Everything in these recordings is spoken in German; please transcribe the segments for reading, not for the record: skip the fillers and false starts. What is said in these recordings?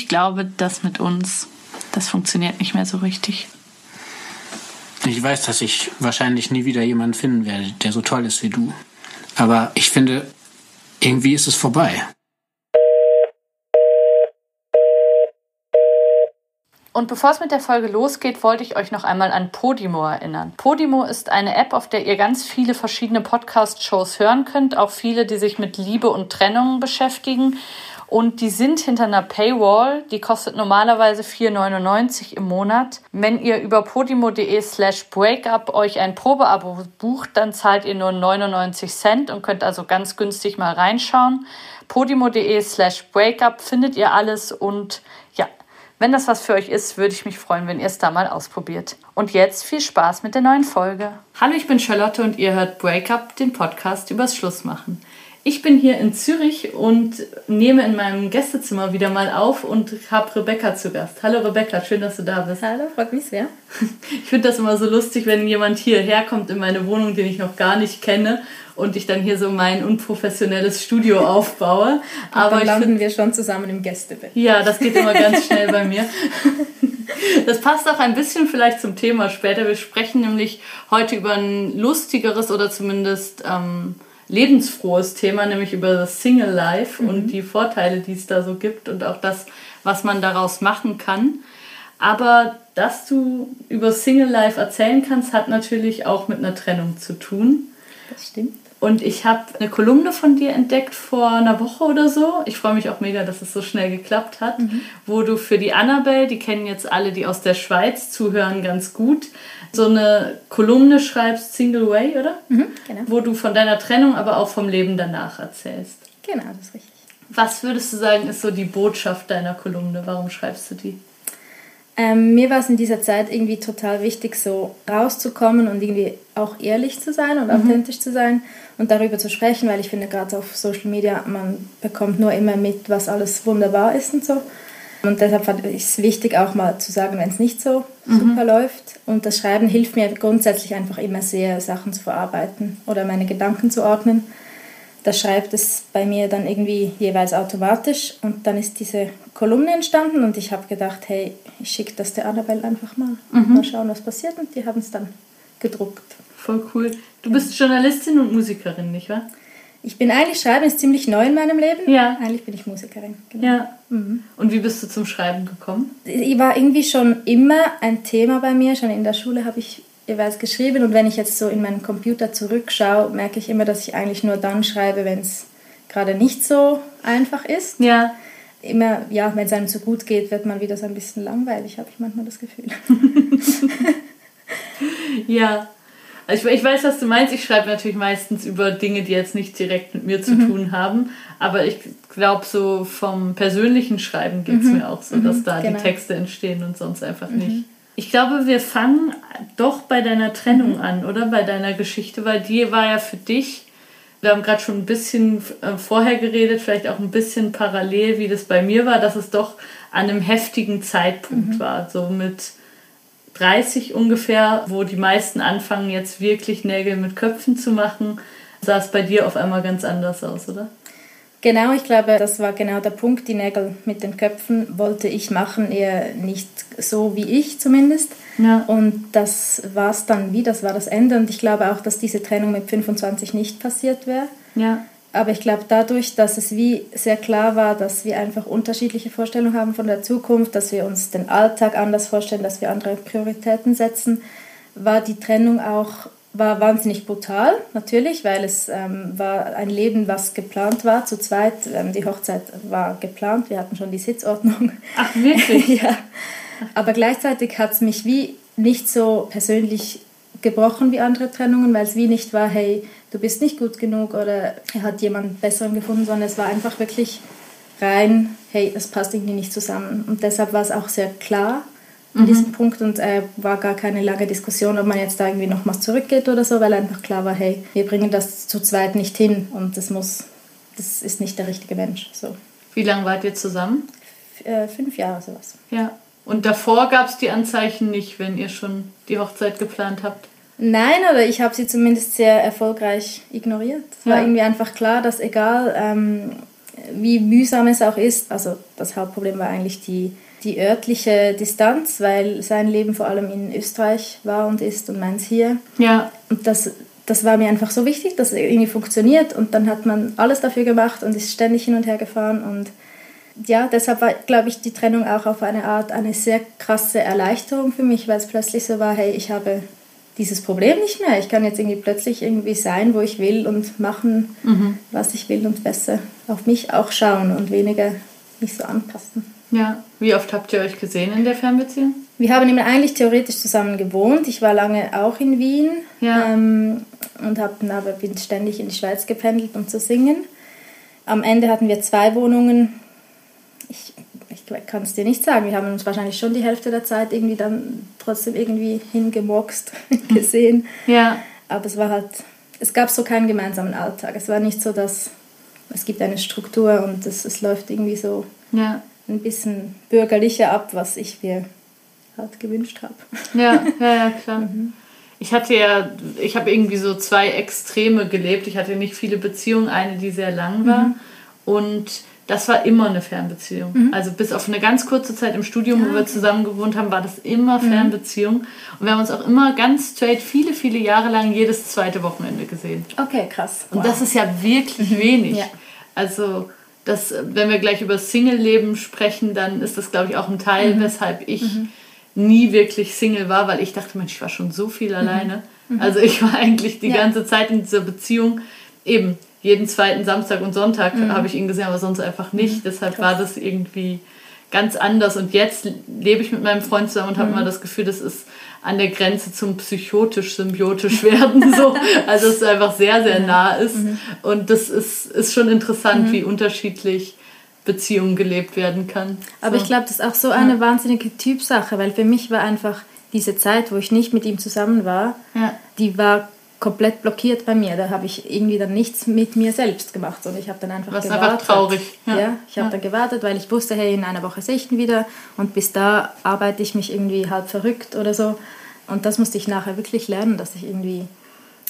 ich glaube, das mit uns, das funktioniert nicht mehr so richtig. Ich weiß, dass ich wahrscheinlich nie wieder jemanden finden werde, der so toll ist wie du. Aber ich finde, irgendwie ist es vorbei. Und bevor es mit der Folge losgeht, wollte ich euch noch einmal an Podimo erinnern. Podimo ist eine App, auf der ihr ganz viele verschiedene Podcast-Shows hören könnt, auch viele, die sich mit Liebe und Trennungen beschäftigen. Und die sind hinter einer Paywall, die kostet normalerweise 4,99 € im Monat. Wenn ihr über podimo.de/breakup euch ein Probeabo bucht, dann zahlt ihr nur 99 Cent und könnt also ganz günstig mal reinschauen. podimo.de/breakup findet ihr alles und ja, wenn das was für euch ist, würde ich mich freuen, wenn ihr es da mal ausprobiert. Und jetzt viel Spaß mit der neuen Folge. Hallo, ich bin Charlotte und ihr hört Breakup, den Podcast übers Schlussmachen. Ich bin hier in Zürich und nehme in meinem Gästezimmer wieder mal auf und habe Rebecca zu Gast. Hallo Rebecca, schön, dass du da bist. Hallo, freut mich sehr. Ich finde das immer so lustig, wenn jemand hierher kommt in meine Wohnung, den ich noch gar nicht kenne und ich dann hier so mein unprofessionelles Studio aufbaue. Aber dann landen wir schon zusammen im Gästebett. Ja, das geht immer ganz schnell bei mir. Das passt auch ein bisschen vielleicht zum Thema später. Wir sprechen nämlich heute über ein lustigeres oder zumindest lebensfrohes Thema, nämlich über das Single Life und die Vorteile, die es da so gibt und auch das, was man daraus machen kann. Aber dass du über Single Life erzählen kannst, hat natürlich auch mit einer Trennung zu tun. Das stimmt. Und ich habe eine Kolumne von dir entdeckt vor einer Woche oder so. Ich freue mich auch mega, dass es so schnell geklappt hat. Wo du für die Annabelle, die kennen jetzt alle, die aus der Schweiz zuhören, ganz gut, so eine Kolumne schreibst, Single Way, oder? Genau. Wo du von deiner Trennung, aber auch vom Leben danach erzählst. Genau, das ist richtig. Was würdest du sagen, ist so die Botschaft deiner Kolumne? Warum schreibst du die? Mir war es in dieser Zeit irgendwie total wichtig, so rauszukommen und irgendwie auch ehrlich zu sein und authentisch zu sein und darüber zu sprechen, weil ich finde, gerade auf Social Media, man bekommt nur immer mit, was alles wunderbar ist und so. Und deshalb fand ich es wichtig, auch mal zu sagen, wenn es nicht so super läuft. Und das Schreiben hilft mir grundsätzlich einfach immer sehr, Sachen zu verarbeiten oder meine Gedanken zu ordnen. Das schreibt es bei mir dann irgendwie jeweils automatisch und dann ist diese Kolumne entstanden und ich habe gedacht, hey, ich schicke das der Annabelle einfach mal, mal schauen, was passiert, und die haben es dann gedruckt. Voll cool. Du bist Journalistin und Musikerin, nicht wahr? Ich bin eigentlich, Schreiben ist ziemlich neu in meinem Leben. Ja. Eigentlich bin ich Musikerin. Genau. Ja. Und wie bist du zum Schreiben gekommen? Ich war irgendwie schon immer ein Thema bei mir, schon in der Schule habe ich jeweils geschrieben, und wenn ich jetzt so in meinen Computer zurückschaue, merke ich immer, dass ich eigentlich nur dann schreibe, wenn es gerade nicht so einfach ist. Ja. Immer, ja, wenn es einem zu gut geht, wird man wieder so ein bisschen langweilig, habe ich manchmal das Gefühl. Ja, also ich weiß, was du meinst. Ich schreibe natürlich meistens über Dinge, die jetzt nicht direkt mit mir zu tun haben, aber ich glaube, so vom persönlichen Schreiben geht es mir auch so, dass da die Texte entstehen und sonst einfach nicht. Ich glaube, wir fangen doch bei deiner Trennung an, oder? Bei deiner Geschichte, weil die war ja für dich, wir haben gerade schon ein bisschen vorher geredet, vielleicht auch ein bisschen parallel, wie das bei mir war, dass es doch an einem heftigen Zeitpunkt war, so mit 30 ungefähr, wo die meisten anfangen, jetzt wirklich Nägel mit Köpfen zu machen. Sah es bei dir auf einmal ganz anders aus, oder? Genau, ich glaube, das war genau der Punkt. Die Nägel mit den Köpfen wollte ich machen, eher nicht so wie ich zumindest. Ja. Und das war es dann wie, das war das Ende. Und ich glaube auch, dass diese Trennung mit 25 nicht passiert wäre. Ja. Aber ich glaube, dadurch, dass es wie sehr klar war, dass wir einfach unterschiedliche Vorstellungen haben von der Zukunft, dass wir uns den Alltag anders vorstellen, dass wir andere Prioritäten setzen, war die Trennung auch... war wahnsinnig brutal, natürlich, weil es war ein Leben, was geplant war, zu zweit. Die Hochzeit war geplant, wir hatten schon die Sitzordnung. Ach, wirklich? Ja. Aber gleichzeitig hat es mich wie nicht so persönlich gebrochen wie andere Trennungen, weil es wie nicht war, hey, du bist nicht gut genug oder er hat jemand Besseren gefunden, sondern es war einfach wirklich rein, hey, das passt irgendwie nicht zusammen. Und deshalb war es auch sehr klar, an diesem Punkt, und war gar keine lange Diskussion, ob man jetzt da irgendwie nochmals zurückgeht oder so, weil einfach klar war, hey, wir bringen das zu zweit nicht hin und das ist nicht der richtige Mensch. So. Wie lange wart ihr zusammen? 5 Jahre sowas. Ja, und davor gab es die Anzeichen nicht, wenn ihr schon die Hochzeit geplant habt? Nein, oder ich habe sie zumindest sehr erfolgreich ignoriert. Es war irgendwie einfach klar, dass egal... wie mühsam es auch ist. Also das Hauptproblem war eigentlich die örtliche Distanz, weil sein Leben vor allem in Österreich war und ist und meins hier. Ja. Und das war mir einfach so wichtig, dass es irgendwie funktioniert. Und dann hat man alles dafür gemacht und ist ständig hin und her gefahren. Und ja, deshalb war, glaube ich, die Trennung auch auf eine Art eine sehr krasse Erleichterung für mich, weil es plötzlich so war, hey, ich habe dieses Problem nicht mehr. Ich kann jetzt irgendwie plötzlich irgendwie sein, wo ich will und machen, was ich will und besser auf mich auch schauen und weniger mich so anpassen. Ja, wie oft habt ihr euch gesehen in der Fernbeziehung? Wir haben eben eigentlich theoretisch zusammen gewohnt. Ich war lange auch in Wien und bin ständig in die Schweiz gependelt, um zu singen. Am Ende hatten wir 2 Wohnungen. Ich kann es dir nicht sagen. Wir haben uns wahrscheinlich schon die Hälfte der Zeit irgendwie dann trotzdem irgendwie hingemurkst gesehen. Ja. Aber es war halt, es gab so keinen gemeinsamen Alltag. Es war nicht so, dass es gibt eine Struktur und es läuft irgendwie so ein bisschen bürgerlicher ab, was ich mir halt gewünscht habe. Ja, klar. Ich habe irgendwie so 2 Extreme gelebt. Ich hatte nicht viele Beziehungen, eine, die sehr lang war und das war immer eine Fernbeziehung. Also bis auf eine ganz kurze Zeit im Studium, wo wir zusammen gewohnt haben, war das immer Fernbeziehung. Und wir haben uns auch immer ganz straight viele, viele Jahre lang jedes 2. Wochenende gesehen. Okay, krass. Und das ist ja wirklich wenig. Ja. Also das, wenn wir gleich über Single-Leben sprechen, dann ist das, glaube ich, auch ein Teil, weshalb ich nie wirklich Single war, weil ich dachte, Mensch, ich war schon so viel alleine. Also ich war eigentlich die ganze Zeit in dieser Beziehung eben. Jeden 2. Samstag und Sonntag habe ich ihn gesehen, aber sonst einfach nicht. Deshalb war das irgendwie ganz anders. Und jetzt lebe ich mit meinem Freund zusammen und habe mal das Gefühl, das ist an der Grenze zum psychotisch-symbiotisch werden. So. Also es einfach sehr, sehr nah ist. Und das ist schon interessant, wie unterschiedlich Beziehungen gelebt werden kann. Aber ich glaube, das ist auch so eine wahnsinnige Typsache, weil für mich war einfach diese Zeit, wo ich nicht mit ihm zusammen war, die war komplett blockiert bei mir. Da habe ich irgendwie dann nichts mit mir selbst gemacht, sondern ich habe dann einfach gewartet. Das ist einfach traurig. Ja, ich habe dann gewartet, weil ich wusste, hey, in einer Woche sehe ich ihn wieder und bis da arbeite ich mich irgendwie halb verrückt oder so. Und das musste ich nachher wirklich lernen, dass ich irgendwie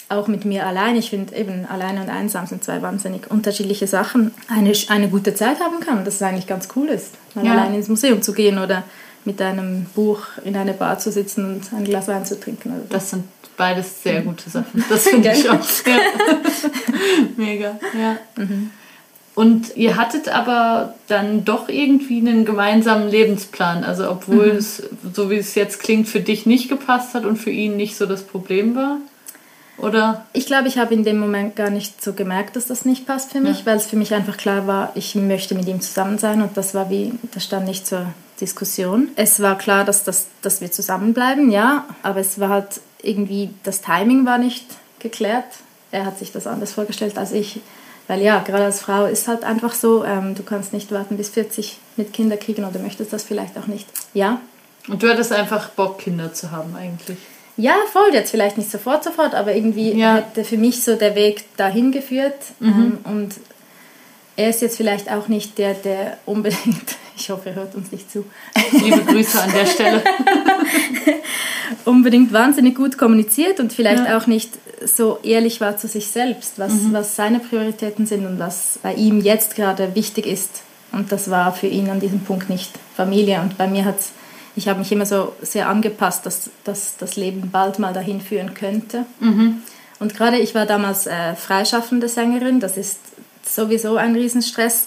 auch mit mir allein, ich finde eben, alleine und einsam sind 2 wahnsinnig unterschiedliche Sachen, eine gute Zeit haben kann und dass es eigentlich ganz cool ist, mal allein ins Museum zu gehen oder mit einem Buch in eine Bar zu sitzen und ein Glas Wein zu trinken. Also das sind beides sehr gute Sachen. Das finde ich auch. Ja. Mega, ja. Und ihr hattet aber dann doch irgendwie einen gemeinsamen Lebensplan. Also obwohl es, so wie es jetzt klingt, für dich nicht gepasst hat und für ihn nicht so das Problem war? Oder? Ich glaube, ich habe in dem Moment gar nicht so gemerkt, dass das nicht passt für mich, weil es für mich einfach klar war, ich möchte mit ihm zusammen sein und das war wie, das stand nicht zur Diskussion. Es war klar, dass wir zusammenbleiben, ja, aber es war halt irgendwie, das Timing war nicht geklärt. Er hat sich das anders vorgestellt als ich. Weil ja, gerade als Frau ist halt einfach so, du kannst nicht warten bis 40 mit Kinder kriegen oder möchtest das vielleicht auch nicht. Ja. Und du hattest einfach Bock, Kinder zu haben eigentlich? Ja, voll. Jetzt vielleicht nicht sofort, aber irgendwie hätte für mich so der Weg dahin geführt. Und er ist jetzt vielleicht auch nicht der unbedingt, ich hoffe, er hört uns nicht zu. Liebe Grüße an der Stelle. Unbedingt wahnsinnig gut kommuniziert und vielleicht auch nicht so ehrlich war zu sich selbst, was seine Prioritäten sind und was bei ihm jetzt gerade wichtig ist. Und das war für ihn an diesem Punkt nicht Familie. Und bei mir ich habe mich immer so sehr angepasst, dass das Leben bald mal dahin führen könnte. Und gerade ich war damals freischaffende Sängerin, das ist sowieso ein Riesenstress.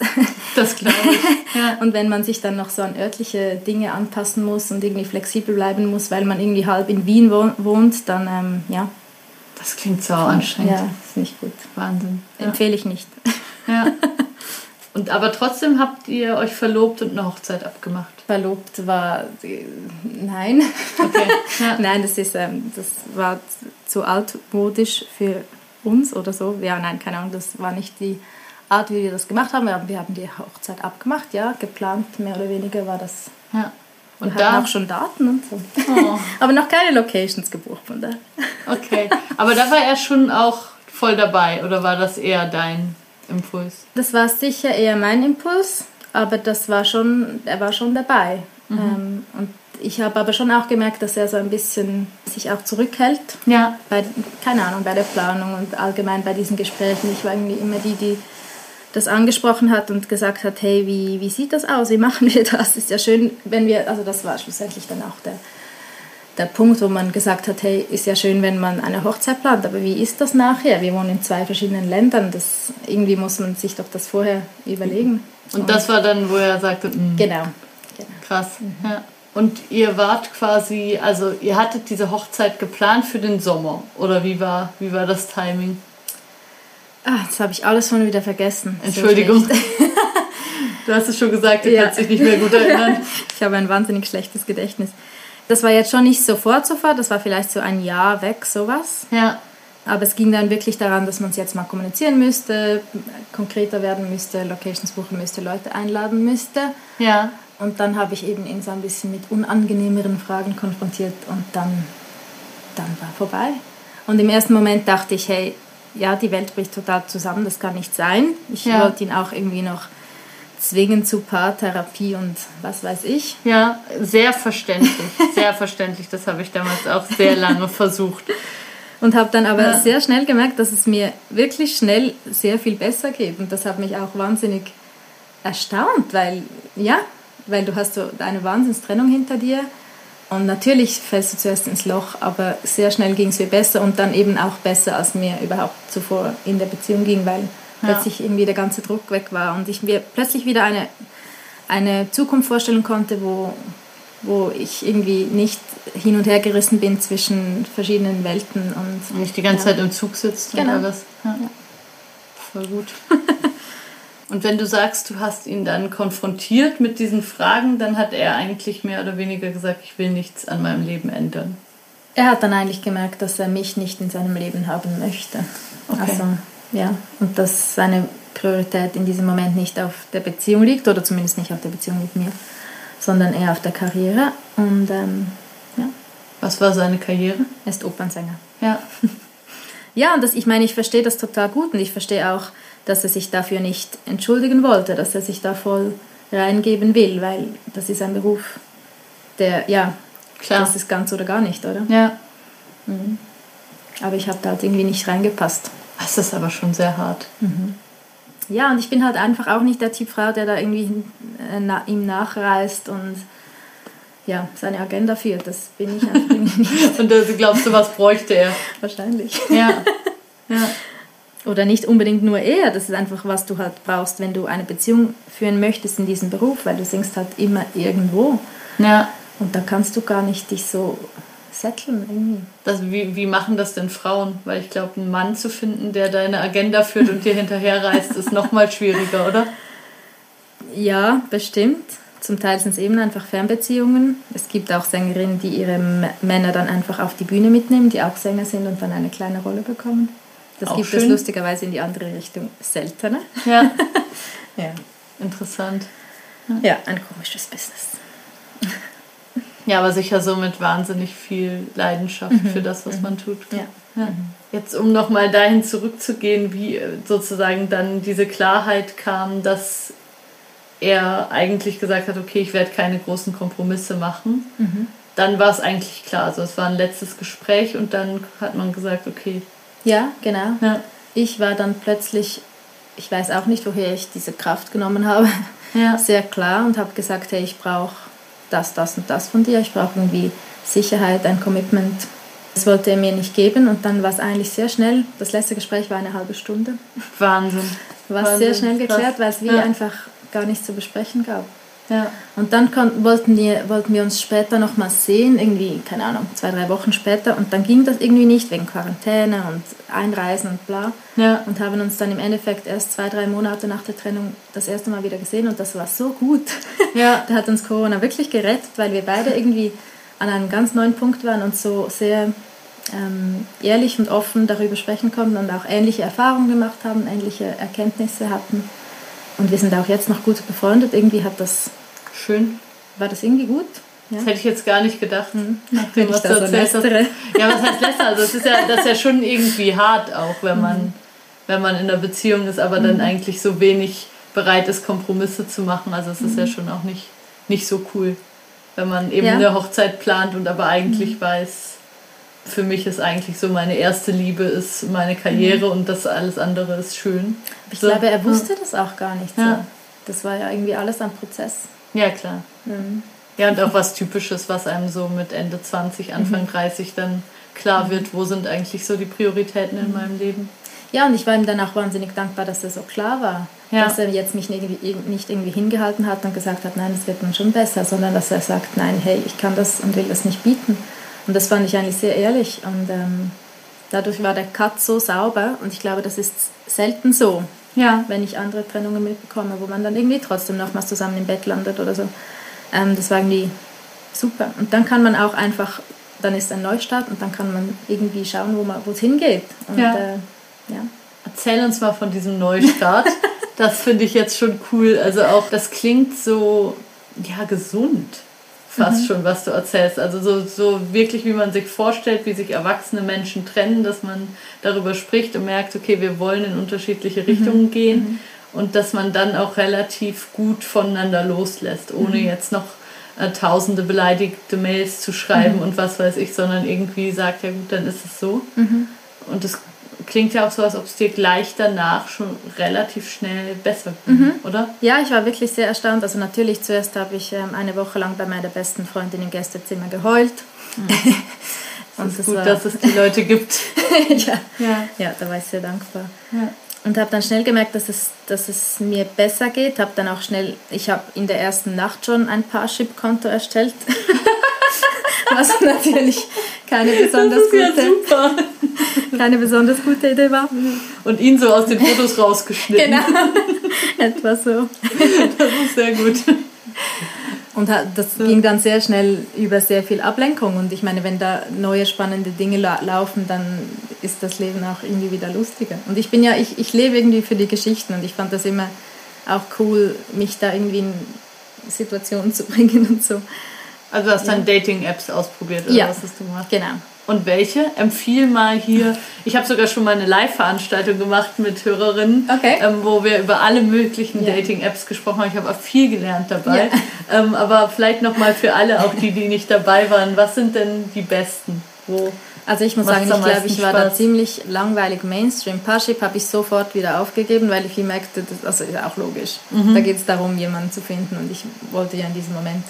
Das glaube ich. Ja. Und wenn man sich dann noch so an örtliche Dinge anpassen muss und irgendwie flexibel bleiben muss, weil man irgendwie halb in Wien wohnt, dann ja. Das klingt sau anstrengend. Ja, ist nicht gut. Wahnsinn. Ja. Empfehle ich nicht. Ja. Und aber trotzdem habt ihr euch verlobt und eine Hochzeit abgemacht? Verlobt war nein. Okay. Ja. Nein, das war zu altmodisch für uns oder so. Ja, nein, keine Ahnung, das war nicht die Art, wie wir das gemacht haben. Wir haben die Hochzeit abgemacht, ja, geplant, mehr oder weniger war das. Ja. Und wir hatten auch schon Daten und so. Oh. Aber noch keine Locations gebucht von da. Okay, aber da war er schon auch voll dabei oder war das eher dein Impuls? Das war sicher eher mein Impuls, aber er war schon dabei. Und ich habe aber schon auch gemerkt, dass er so ein bisschen sich auch zurückhält. Ja. Bei der Planung und allgemein bei diesen Gesprächen. Ich war irgendwie immer die das angesprochen hat und gesagt hat, hey, wie sieht das aus, wie machen wir das? Ist ja schön, wenn wir, also das war schlussendlich dann auch der Punkt, wo man gesagt hat, hey, ist ja schön, wenn man eine Hochzeit plant, aber wie ist das nachher? Wir wohnen in 2 verschiedenen Ländern, das, irgendwie muss man sich doch das vorher überlegen. Und das war dann, wo er sagte, genau. Krass, ja. Und ihr wart quasi, also ihr hattet diese Hochzeit geplant für den Sommer, oder wie war das Timing? Ah, das habe ich alles schon wieder vergessen. Entschuldigung. Du hast es schon gesagt, du kannst dich nicht mehr gut erinnern. Ich habe ein wahnsinnig schlechtes Gedächtnis. Das war jetzt schon nicht sofort, das war vielleicht so ein Jahr weg, sowas. Ja. Aber es ging dann wirklich daran, dass man es jetzt mal kommunizieren müsste, konkreter werden müsste, Locations buchen müsste, Leute einladen müsste. Ja. Und dann habe ich eben ihn so ein bisschen mit unangenehmeren Fragen konfrontiert und dann war vorbei. Und im ersten Moment dachte ich, hey, ja, die Welt bricht total zusammen, das kann nicht sein. Ich wollte ihn auch irgendwie noch zwingen zu Paartherapie und was weiß ich. Ja, sehr verständlich. Das habe ich damals auch sehr lange versucht. Und habe dann aber sehr schnell gemerkt, dass es mir wirklich schnell sehr viel besser geht. Und das hat mich auch wahnsinnig erstaunt, weil du hast so eine Wahnsinnstrennung hinter dir. Und natürlich fällst du zuerst ins Loch, aber sehr schnell ging es mir besser und dann eben auch besser, als mir überhaupt zuvor in der Beziehung ging, weil plötzlich irgendwie der ganze Druck weg war und ich mir plötzlich wieder eine Zukunft vorstellen konnte, wo ich irgendwie nicht hin und her gerissen bin zwischen verschiedenen Welten. Und nicht die ganze Zeit im Zug sitzt und alles. Ja. Ja. Voll gut. Und wenn du sagst, du hast ihn dann konfrontiert mit diesen Fragen, dann hat er eigentlich mehr oder weniger gesagt, ich will nichts an meinem Leben ändern. Er hat dann eigentlich gemerkt, dass er mich nicht in seinem Leben haben möchte. Okay. Also, und dass seine Priorität in diesem Moment nicht auf der Beziehung liegt, oder zumindest nicht auf der Beziehung mit mir, sondern eher auf der Karriere. Und was war seine Karriere? Er ist Opernsänger. Ja. Ja, und ich meine, ich verstehe das total gut und ich verstehe auch, dass er sich dafür nicht entschuldigen wollte, dass er sich da voll reingeben will, weil das ist ein Beruf, der, klar, das ist ganz oder gar nicht, oder? Ja. Mhm. Aber ich habe da halt irgendwie nicht reingepasst. Das ist aber schon sehr hart. Mhm. Ja, und ich bin halt einfach auch nicht der Typ Frau, der da irgendwie ihm nachreist und seine Agenda führt. Das bin ich einfach nicht. Und also glaubst du, was bräuchte er? Wahrscheinlich. Ja, ja. Oder nicht unbedingt nur er, das ist einfach, was du halt brauchst, wenn du eine Beziehung führen möchtest in diesem Beruf, weil du singst halt immer irgendwo. Ja. Und da kannst du gar nicht dich so setteln irgendwie. Wie machen das denn Frauen? Weil ich glaube, einen Mann zu finden, der deine Agenda führt und dir hinterherreist, ist nochmal schwieriger, oder? Ja, bestimmt. Zum Teil sind es eben einfach Fernbeziehungen. Es gibt auch Sängerinnen, die ihre Männer dann einfach auf die Bühne mitnehmen, die auch Sänger sind und dann eine kleine Rolle bekommen. Das auch gibt schön. Es lustigerweise in die andere Richtung seltener. Ja. Ja. Interessant. Ja, ein komisches Business. Ja, aber sicher so mit wahnsinnig viel Leidenschaft für das, was man tut. Ja. Ja. Mhm. Jetzt, um nochmal dahin zurückzugehen, wie sozusagen dann diese Klarheit kam, dass er eigentlich gesagt hat, okay, ich werde keine großen Kompromisse machen. Mhm. Dann war es eigentlich klar. Also es war ein letztes Gespräch und dann hat man gesagt, okay. Ja, genau. Ja. Ich war dann plötzlich, ich weiß auch nicht, woher ich diese Kraft genommen habe, sehr klar und habe gesagt, hey, ich brauche das, das und das von dir. Ich brauche irgendwie Sicherheit, ein Commitment. Das wollte er mir nicht geben und dann war es eigentlich sehr schnell. Das letzte Gespräch war eine halbe Stunde. Wahnsinn. War sehr schnell geklärt, weil es wie einfach gar nichts zu besprechen gab. Ja. Und dann wollten wir uns später nochmal sehen, irgendwie, keine Ahnung, 2-3 Wochen später. Und dann ging das irgendwie nicht, wegen Quarantäne und Einreisen und bla. Ja. Und haben uns dann im Endeffekt erst 2-3 Monate nach der Trennung das erste Mal wieder gesehen. Und das war so gut. Ja. Da hat uns Corona wirklich gerettet, weil wir beide irgendwie an einem ganz neuen Punkt waren und so sehr ehrlich und offen darüber sprechen konnten und auch ähnliche Erfahrungen gemacht haben, ähnliche Erkenntnisse hatten. Und wir sind auch jetzt noch gut befreundet. Irgendwie hat das... Schön. War das irgendwie gut? Ja. Das hätte ich jetzt gar nicht gedacht. Nachdem was du erzählt hast. Ja, was heißt lästere? Also das ist ja schon irgendwie hart auch, wenn man in einer Beziehung ist, aber dann eigentlich so wenig bereit ist, Kompromisse zu machen. Also es ist ja schon auch nicht so cool, wenn man eben eine Hochzeit plant und aber eigentlich weiß, für mich ist eigentlich so, meine erste Liebe ist meine Karriere und das alles andere ist schön. Ich glaube, er wusste das auch gar nicht so. Ja. Das war ja irgendwie alles ein Prozess. Ja, klar. Mhm. Ja, und auch was Typisches, was einem so mit Ende 20, Anfang 30 dann klar wird, wo sind eigentlich so die Prioritäten in meinem Leben. Ja, und ich war ihm dann auch wahnsinnig dankbar, dass er so klar war. Ja. Dass er jetzt mich nicht irgendwie hingehalten hat und gesagt hat, nein, das wird dann schon besser, sondern dass er sagt, nein, hey, ich kann das und will das nicht bieten. Und das fand ich eigentlich sehr ehrlich. Und dadurch war der Cut so sauber. Und ich glaube, das ist selten so, wenn ich andere Trennungen mitbekomme, wo man dann irgendwie trotzdem nochmals zusammen im Bett landet oder so. Das war irgendwie super. Und dann kann man auch einfach, dann ist ein Neustart und dann kann man irgendwie schauen, wo es hingeht. Und, erzähl uns mal von diesem Neustart. Das finde ich jetzt schon cool. Also auch, das klingt so, ja, gesund fast schon, was du erzählst. Also so wirklich, wie man sich vorstellt, wie sich erwachsene Menschen trennen, dass man darüber spricht und merkt, okay, wir wollen in unterschiedliche Richtungen gehen und dass man dann auch relativ gut voneinander loslässt, ohne jetzt noch tausende beleidigte Mails zu schreiben und was weiß ich, sondern irgendwie sagt, ja gut, dann ist es so. Und das klingt ja auch so, als ob es dir gleich danach schon relativ schnell besser ging, oder? Ja, ich war wirklich sehr erstaunt. Also natürlich, zuerst habe ich eine Woche lang bei meiner besten Freundin im Gästezimmer geheult. Und es ist gut, dass es die Leute gibt. Ja, da war ich sehr dankbar. Ja. Und habe dann schnell gemerkt, dass es mir besser geht. Ich habe in der ersten Nacht schon ein Parship-Konto erstellt. Was natürlich keine besonders gute Idee war. Und ihn so aus den Fotos rausgeschnitten. Genau, etwa so. Das ist sehr gut. Und das ging dann sehr schnell über sehr viel Ablenkung. Und ich meine, wenn da neue spannende Dinge laufen, dann ist das Leben auch irgendwie wieder lustiger. Und ich lebe irgendwie für die Geschichten und ich fand das immer auch cool, mich da irgendwie in Situationen zu bringen und so. Also du hast dann Dating-Apps ausprobiert, oder was hast du gemacht? Genau. Und welche? Empfiehl mal hier. Ich habe sogar schon mal eine Live-Veranstaltung gemacht mit Hörerinnen, wo wir über alle möglichen Dating-Apps gesprochen haben. Ich habe auch viel gelernt dabei. Ja. Aber vielleicht nochmal für alle, auch die nicht dabei waren, was sind denn die besten? Also ich muss sagen, ich glaube, ich war da ziemlich langweilig Mainstream. Parship habe ich sofort wieder aufgegeben, weil ich merkte, das ist auch logisch. Da geht es darum, jemanden zu finden und ich wollte ja in diesem Moment...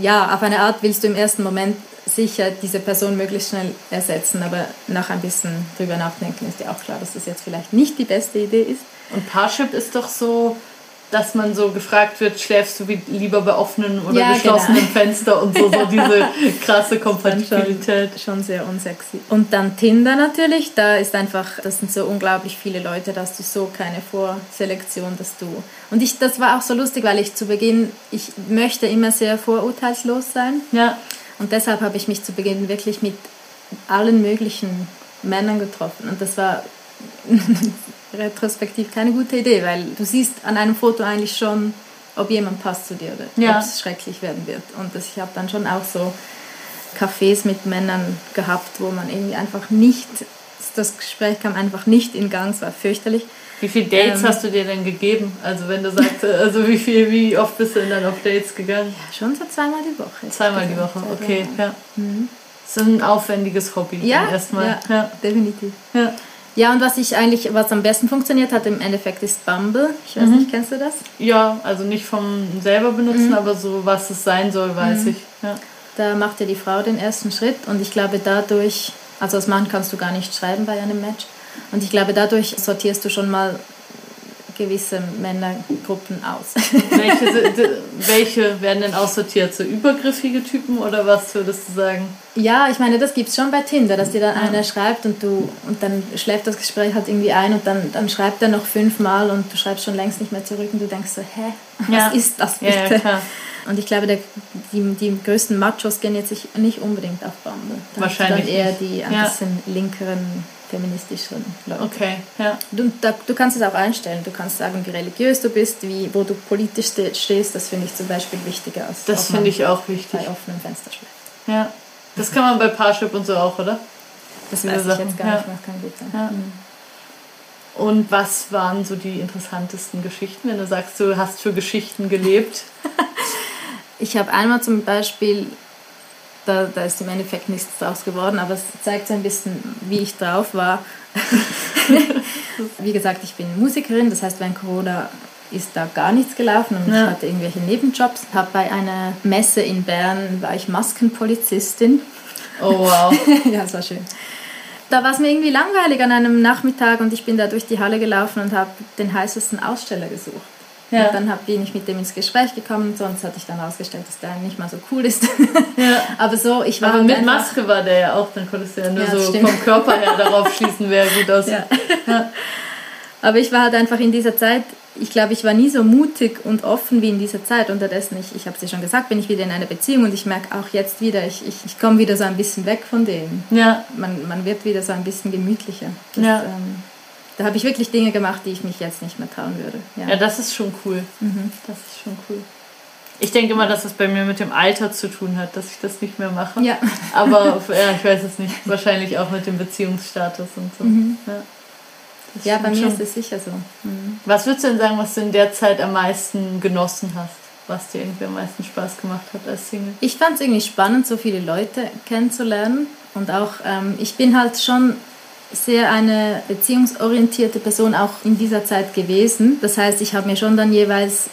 Ja, auf eine Art willst du im ersten Moment sicher diese Person möglichst schnell ersetzen, aber nach ein bisschen drüber nachdenken ist dir auch klar, dass das jetzt vielleicht nicht die beste Idee ist. Und Parship ist doch so, dass man so gefragt wird, schläfst du lieber bei offenen oder geschlossenen Fenster und so diese krasse Kompatibilität. Schon sehr unsexy. Und dann Tinder natürlich, da ist einfach, das sind so unglaublich viele Leute, dass du so keine Vorselektion, dass du... Und das war auch so lustig, weil ich zu Beginn, ich möchte immer sehr vorurteilslos sein. Ja. Und deshalb habe ich mich zu Beginn wirklich mit allen möglichen Männern getroffen. Und das war... retrospektiv keine gute Idee, weil du siehst an einem Foto eigentlich schon, ob jemand passt zu dir oder ob es schrecklich werden wird. Und ich habe dann schon auch so Cafés mit Männern gehabt, wo man irgendwie einfach nicht, das Gespräch kam einfach nicht in Gang, es war fürchterlich. Wie viele Dates hast du dir denn gegeben? Also wenn du sagst, also wie oft bist du denn dann auf Dates gegangen? Ja, schon so zweimal die Woche. Zweimal die Woche, okay. Ja. So ein aufwendiges Hobby erstmal. Ja, definitiv. Ja. Ja, und was am besten funktioniert hat im Endeffekt ist Bumble. Ich weiß nicht, kennst du das? Ja, also nicht vom selber benutzen, aber so, was es sein soll, weiß ich. Ja. Da macht ja die Frau den ersten Schritt und ich glaube dadurch, also das machen kannst du gar nicht schreiben bei einem Match. Und ich glaube dadurch sortierst du schon mal gewisse Männergruppen aus. Welche werden denn aussortiert? So übergriffige Typen oder was würdest du sagen? Ja, ich meine, das gibt es schon bei Tinder, dass dir dann einer schreibt und dann schläft das Gespräch halt irgendwie ein und dann schreibt er noch 5-mal und du schreibst schon längst nicht mehr zurück und du denkst so, hä, was ist das bitte? Ja, klar. Und ich glaube, die größten Machos gehen jetzt nicht unbedingt auf Bumble. Wahrscheinlich dann eher die ein bisschen linkeren, feministischeren Leute. Okay, ja. Du kannst es auch einstellen. Du kannst sagen, wie religiös du bist, wo du politisch stehst. Das finde ich zum Beispiel wichtiger als das finde ich auch wichtig. Bei offenen Fenstern schläft. Ja, das kann man bei Parship und so auch, oder? Das weiß ich jetzt gar nicht, das kann gut sein. Ja. Und was waren so die interessantesten Geschichten, wenn du sagst, du hast für Geschichten gelebt? Ich habe einmal zum Beispiel da ist im Endeffekt nichts draus geworden, aber es zeigt so ein bisschen, wie ich drauf war. Wie gesagt, ich bin Musikerin, das heißt, während Corona ist da gar nichts gelaufen und ich hatte irgendwelche Nebenjobs. Habe bei einer Messe in Bern, war ich Maskenpolizistin. Oh wow. Ja, das war schön. Da war es mir irgendwie langweilig an einem Nachmittag und ich bin da durch die Halle gelaufen und habe den heißesten Aussteller gesucht. Ja. Und dann bin ich mit dem ins Gespräch gekommen, sonst hatte ich dann herausgestellt, dass der nicht mal so cool ist. Ja. Aber so, ich war. Aber mit einfach, Maske war der ja auch, dann konntest du ja nur so stimmt. Vom Körper her darauf schließen, wer gut aussieht. Ja. Ja. Aber ich war halt einfach in dieser Zeit, ich glaube, ich war nie so mutig und offen wie in dieser Zeit. Unterdessen, ich habe es dir schon gesagt, bin ich wieder in einer Beziehung und ich merke auch jetzt wieder, ich komme wieder so ein bisschen weg von dem. Ja. Man wird wieder so ein bisschen gemütlicher. Das, ja. Da habe ich wirklich Dinge gemacht, die ich mich jetzt nicht mehr trauen würde. Ja, das ist schon cool. Mhm. Das ist schon cool. Ich denke immer, dass das bei mir mit dem Alter zu tun hat, dass ich das nicht mehr mache. Ja. Aber ja, ich weiß es nicht. Wahrscheinlich auch mit dem Beziehungsstatus und so. Mhm. Ja, bei mir schon. Ist es sicher so. Mhm. Was würdest du denn sagen, was du in der Zeit am meisten genossen hast? Was dir irgendwie am meisten Spaß gemacht hat als Single? Ich fand es irgendwie spannend, so viele Leute kennenzulernen. Und auch, ich bin halt schon sehr eine beziehungsorientierte Person auch in dieser Zeit gewesen. Das heißt, ich habe mir schon dann jeweils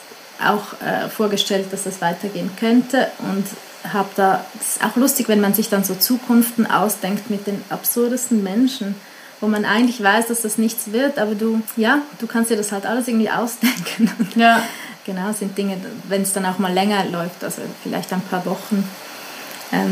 auch vorgestellt, dass das weitergehen könnte und habe da, es ist auch lustig, wenn man sich dann so Zukunften ausdenkt mit den absurdesten Menschen, wo man eigentlich weiß, dass das nichts wird, aber du kannst dir das halt alles irgendwie ausdenken. Ja. Genau, sind Dinge, wenn es dann auch mal länger läuft, also vielleicht ein paar Wochen,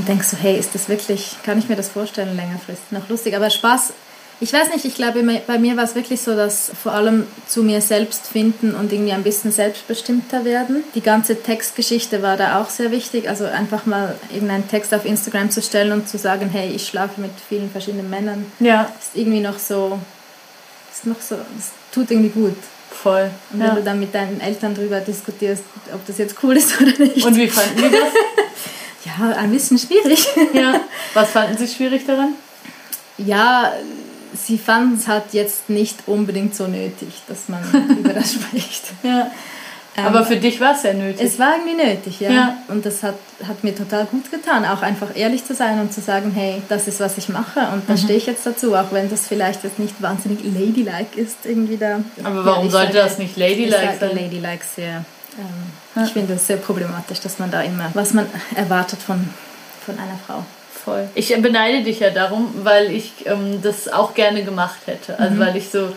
denkst du, hey, ist das wirklich, kann ich mir das vorstellen längerfristig? Noch lustig, aber Spaß. Ich weiß nicht, ich glaube, bei mir war es wirklich so, dass vor allem zu mir selbst finden und irgendwie ein bisschen selbstbestimmter werden. Die ganze Textgeschichte war da auch sehr wichtig. Also einfach mal irgendeinen Text auf Instagram zu stellen und zu sagen, hey, ich schlafe mit vielen verschiedenen Männern. Ja. Ist noch so, es tut irgendwie gut. Voll. Und wenn du dann mit deinen Eltern drüber diskutierst, ob das jetzt cool ist oder nicht. Und wie fanden die das? Ja, ein bisschen schwierig. Ja. Was fanden sie schwierig daran? Ja, sie fanden es halt jetzt nicht unbedingt so nötig, dass man über das spricht. Ja. Aber für dich war es ja nötig. Es war irgendwie nötig, ja. Und das hat mir total gut getan, auch einfach ehrlich zu sein und zu sagen, hey, das ist, was ich mache und da stehe ich jetzt dazu, auch wenn das vielleicht jetzt nicht wahnsinnig ladylike ist irgendwie da. Aber warum sollte das nicht ladylike sein? Ladylike sehr. Ich finde das sehr problematisch, dass man da immer, was man erwartet von einer Frau. Ich beneide dich ja darum, weil ich das auch gerne gemacht hätte. Also weil ich so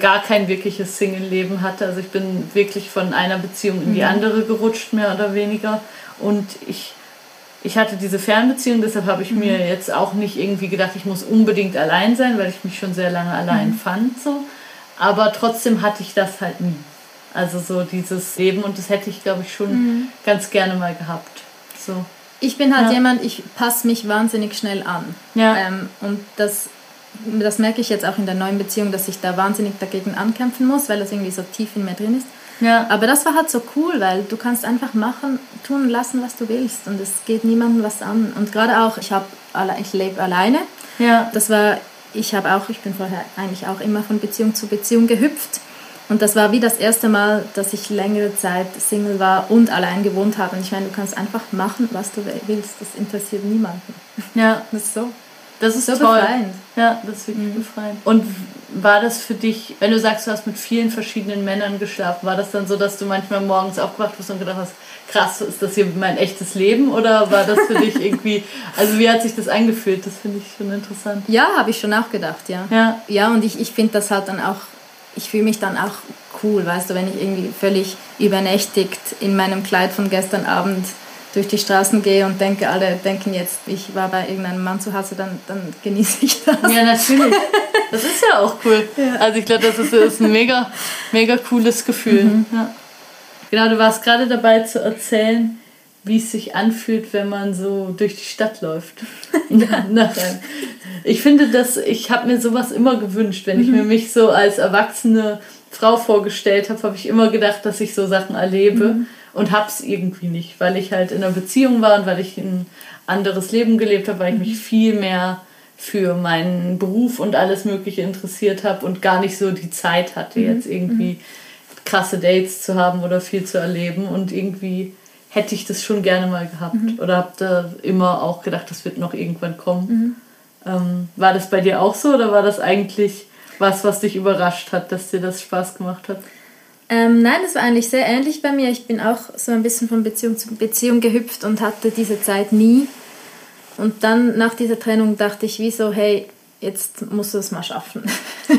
gar kein wirkliches Single-Leben hatte. Also ich bin wirklich von einer Beziehung in die andere gerutscht, mehr oder weniger. Und ich hatte diese Fernbeziehung, deshalb habe ich mir jetzt auch nicht irgendwie gedacht, ich muss unbedingt allein sein, weil ich mich schon sehr lange allein fand. So. Aber trotzdem hatte ich das halt nie. Also so dieses Leben und das hätte ich, glaube ich, schon ganz gerne mal gehabt. So. Ich bin halt jemand, ich passe mich wahnsinnig schnell an. Ja. Und das merke ich jetzt auch in der neuen Beziehung, dass ich da wahnsinnig dagegen ankämpfen muss, weil das irgendwie so tief in mir drin ist. Ja. Aber das war halt so cool, weil du kannst einfach machen, tun und lassen, was du willst. Und es geht niemandem was an. Und gerade auch, ich lebe alleine. Ja. Ich bin vorher eigentlich auch immer von Beziehung zu Beziehung gehüpft. Und das war wie das erste Mal, dass ich längere Zeit Single war und allein gewohnt habe. Und ich meine, du kannst einfach machen, was du willst. Das interessiert niemanden. Ja. Das ist so. Das ist so toll. Befreiend. Ja, das ist wirklich befreiend. Und war das für dich, wenn du sagst, du hast mit vielen verschiedenen Männern geschlafen, war das dann so, dass du manchmal morgens aufgewacht bist und gedacht hast, krass, ist das hier mein echtes Leben? Oder war das für dich irgendwie, also wie hat sich das angefühlt? Das finde ich schon interessant. Ja, habe ich schon auch gedacht, ja. Ja, ja und ich finde das halt dann auch, ich fühle mich dann auch cool, weißt du, wenn ich irgendwie völlig übernächtigt in meinem Kleid von gestern Abend durch die Straßen gehe und denke, alle denken jetzt, ich war bei irgendeinem Mann zu Hause, dann genieße ich das. Ja, natürlich. Das ist ja auch cool. Ja. Also ich glaube, das ist ein mega, mega cooles Gefühl. Mhm. Ja. Genau, du warst gerade dabei zu erzählen, wie es sich anfühlt, wenn man so durch die Stadt läuft. Ich finde, ich habe mir sowas immer gewünscht. Wenn ich mir mich so als erwachsene Frau vorgestellt habe, habe ich immer gedacht, dass ich so Sachen erlebe und habe es irgendwie nicht, weil ich halt in einer Beziehung war und weil ich ein anderes Leben gelebt habe, weil ich mich viel mehr für meinen Beruf und alles Mögliche interessiert habe und gar nicht so die Zeit hatte, jetzt irgendwie krasse Dates zu haben oder viel zu erleben und irgendwie hätte ich das schon gerne mal gehabt. Mhm. Oder habt ihr immer auch gedacht, das wird noch irgendwann kommen? Mhm. War das bei dir auch so oder war das eigentlich was dich überrascht hat, dass dir das Spaß gemacht hat? Nein, das war eigentlich sehr ähnlich bei mir. Ich bin auch so ein bisschen von Beziehung zu Beziehung gehüpft und hatte diese Zeit nie. Und dann nach dieser Trennung dachte ich, wieso, hey, jetzt musst du es mal schaffen.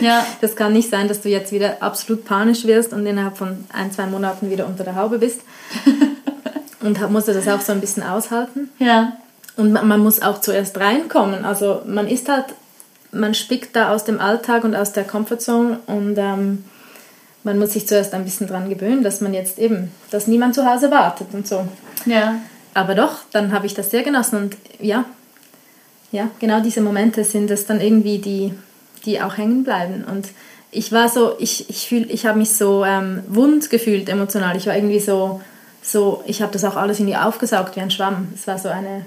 Ja. Das kann nicht sein, dass du jetzt wieder absolut panisch wirst und innerhalb von 1-2 Monaten wieder unter der Haube bist. Und musste das auch so ein bisschen aushalten. Ja. Und man muss auch zuerst reinkommen. Also man ist halt, man spickt da aus dem Alltag und aus der Comfortzone und man muss sich zuerst ein bisschen dran gewöhnen, dass man jetzt eben, dass niemand zu Hause wartet und so. Ja. Aber doch, dann habe ich das sehr genossen und ja, genau diese Momente sind es dann irgendwie, die auch hängen bleiben. Und ich war so, ich habe mich so wund gefühlt emotional. Ich war irgendwie so ich habe das auch alles irgendwie aufgesaugt wie ein Schwamm. Es war so eine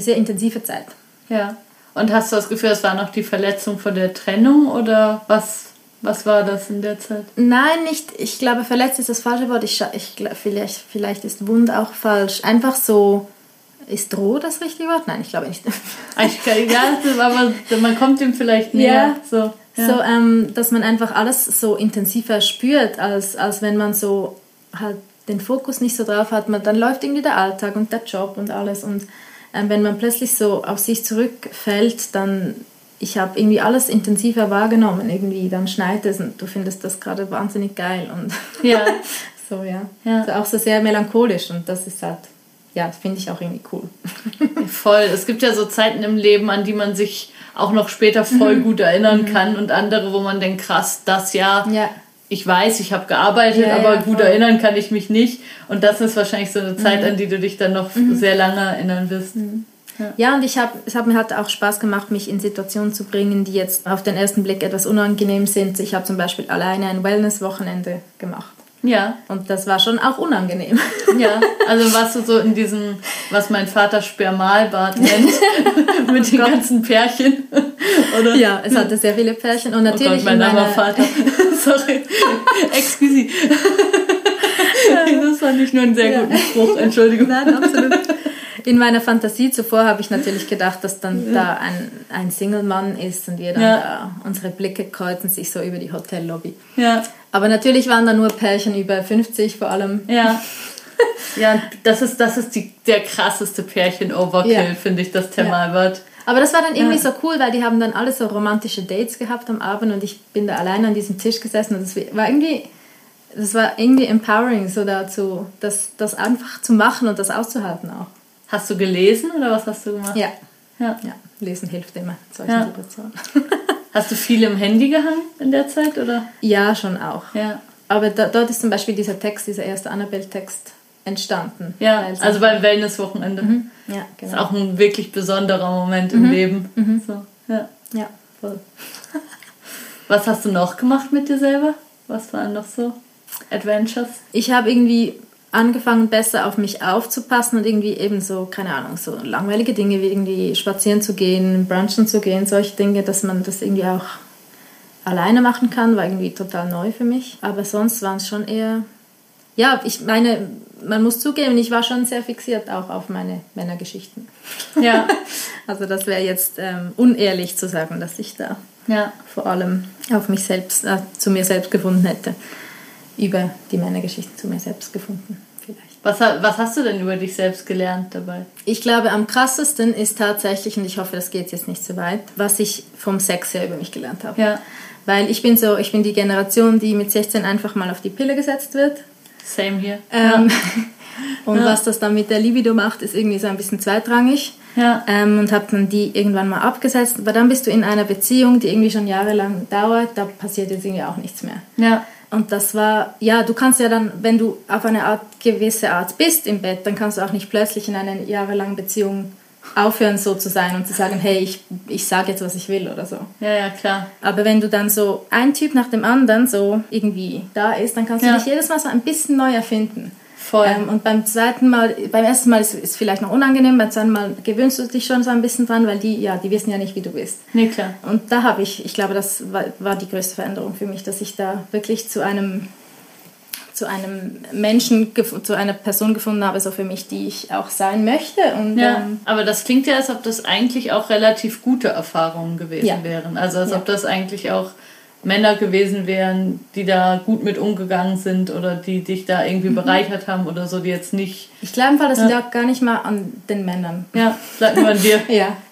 sehr intensive Zeit. Ja. Und hast du das Gefühl, es war noch die Verletzung von der Trennung oder was war das in der Zeit? Nein, nicht. Ich glaube, verletzt ist das falsche Wort. Vielleicht ist wund auch falsch. Einfach so. Ist roh das richtige Wort? Nein, ich glaube nicht. Ja, aber man kommt dem vielleicht näher. Ja. So, ja. Dass man einfach alles so intensiver spürt, als wenn man so halt den Fokus nicht so drauf hat. Dann läuft irgendwie der Alltag und der Job und alles. Und wenn man plötzlich so auf sich zurückfällt, dann, ich habe irgendwie alles intensiver wahrgenommen. Irgendwie, dann schneit es und du findest das gerade wahnsinnig geil. Und ja. So, ja. Ja. Also auch so sehr melancholisch und das ist halt... Ja, das finde ich auch irgendwie cool. Voll. Es gibt ja so Zeiten im Leben, an die man sich auch noch später voll gut erinnern kann und andere, wo man denkt, krass, das ja. Ich weiß, ich habe gearbeitet, aber gut voll. Erinnern kann ich mich nicht. Und das ist wahrscheinlich so eine Zeit, an die du dich dann noch sehr lange erinnern wirst. Mhm. Ja, und es hat mir halt auch Spaß gemacht, mich in Situationen zu bringen, die jetzt auf den ersten Blick etwas unangenehm sind. Ich habe zum Beispiel alleine ein Wellness-Wochenende gemacht. Ja. Und das war schon auch unangenehm. Ja, also warst du so in diesem, was mein Vater Spermalbad nennt, mit den ganzen Pärchen. Oder? Ja, es hatte sehr viele Pärchen. Und natürlich Gott, mein armer Vater. Sorry, exquisit. Das war nicht nur ein sehr guten Spruch, Entschuldigung. Nein, absolut. In meiner Fantasie zuvor habe ich natürlich gedacht, dass dann da ein Single-Mann ist und wir dann da, unsere Blicke kreuzen sich so über die Hotellobby. Ja. Aber natürlich waren da nur Pärchen über 50 vor allem. Ja, ja, das ist der krasseste Pärchen-Overkill, finde ich, das Thermalbad. Ja. Aber das war dann irgendwie so cool, weil die haben dann alle so romantische Dates gehabt am Abend und ich bin da alleine an diesem Tisch gesessen und das war irgendwie empowering, so dazu, das einfach zu machen und das auszuhalten auch. Hast du gelesen oder was hast du gemacht? Ja. Lesen hilft immer in solchen Situationen. Hast du viel im Handy gehangen in der Zeit, oder? Ja, schon auch. Ja. Aber dort ist zum Beispiel dieser erste Annabelle-Text entstanden. Ja, also beim Wellness-Wochenende. Mhm. Ja, genau. Ist auch ein wirklich besonderer Moment im Leben. Mhm. So. Ja, voll. Was hast du noch gemacht mit dir selber? Was waren noch so Adventures? Ich habe irgendwie angefangen, besser auf mich aufzupassen und irgendwie eben so, keine Ahnung, so langweilige Dinge wie irgendwie spazieren zu gehen, brunchen zu gehen, solche Dinge, dass man das irgendwie auch alleine machen kann, war irgendwie total neu für mich. Aber sonst waren es schon eher... Ja, ich meine, man muss zugeben, ich war schon sehr fixiert auch auf meine Männergeschichten. Ja. Also das wäre jetzt unehrlich zu sagen, dass ich da vor allem auf mich selbst, zu mir selbst gefunden hätte. Über die Männergeschichten zu mir selbst gefunden, vielleicht. Was hast du denn über dich selbst gelernt dabei? Ich glaube, am krassesten ist tatsächlich, und ich hoffe, das geht jetzt nicht so weit, was ich vom Sex her über mich gelernt habe. Ja. Weil ich bin die Generation, die mit 16 einfach mal auf die Pille gesetzt wird. Same hier. Und was das dann mit der Libido macht, ist irgendwie so ein bisschen zweitrangig. Ja. Und habe dann die irgendwann mal abgesetzt. Aber dann bist du in einer Beziehung, die irgendwie schon jahrelang dauert. Da passiert jetzt irgendwie auch nichts mehr. Ja. Und das war, ja, du kannst ja dann, wenn du auf eine Art, gewisse Art bist im Bett, dann kannst du auch nicht plötzlich in einer jahrelangen Beziehung aufhören, so zu sein und zu sagen, hey, ich sage jetzt, was ich will oder so. Ja, klar. Aber wenn du dann so ein Typ nach dem anderen so irgendwie da ist, dann kannst du dich jedes Mal so ein bisschen neu erfinden. Voll. Und beim ersten Mal ist es vielleicht noch unangenehm, beim zweiten Mal gewöhnst du dich schon so ein bisschen dran, weil die wissen ja nicht, wie du bist. Nee, klar. Und da ich glaube, das war die größte Veränderung für mich, dass ich da wirklich zu einem zu einem Menschen, zu einer Person gefunden habe, so für mich, die ich auch sein möchte. Und, ja, aber das klingt ja, als ob das eigentlich auch relativ gute Erfahrungen gewesen wären. Also als ob das eigentlich auch Männer gewesen wären, die da gut mit umgegangen sind oder die dich da irgendwie bereichert haben oder so, die jetzt nicht... Ich glaube, das lag gar nicht mal an den Männern. Ja, das lag nur an dir.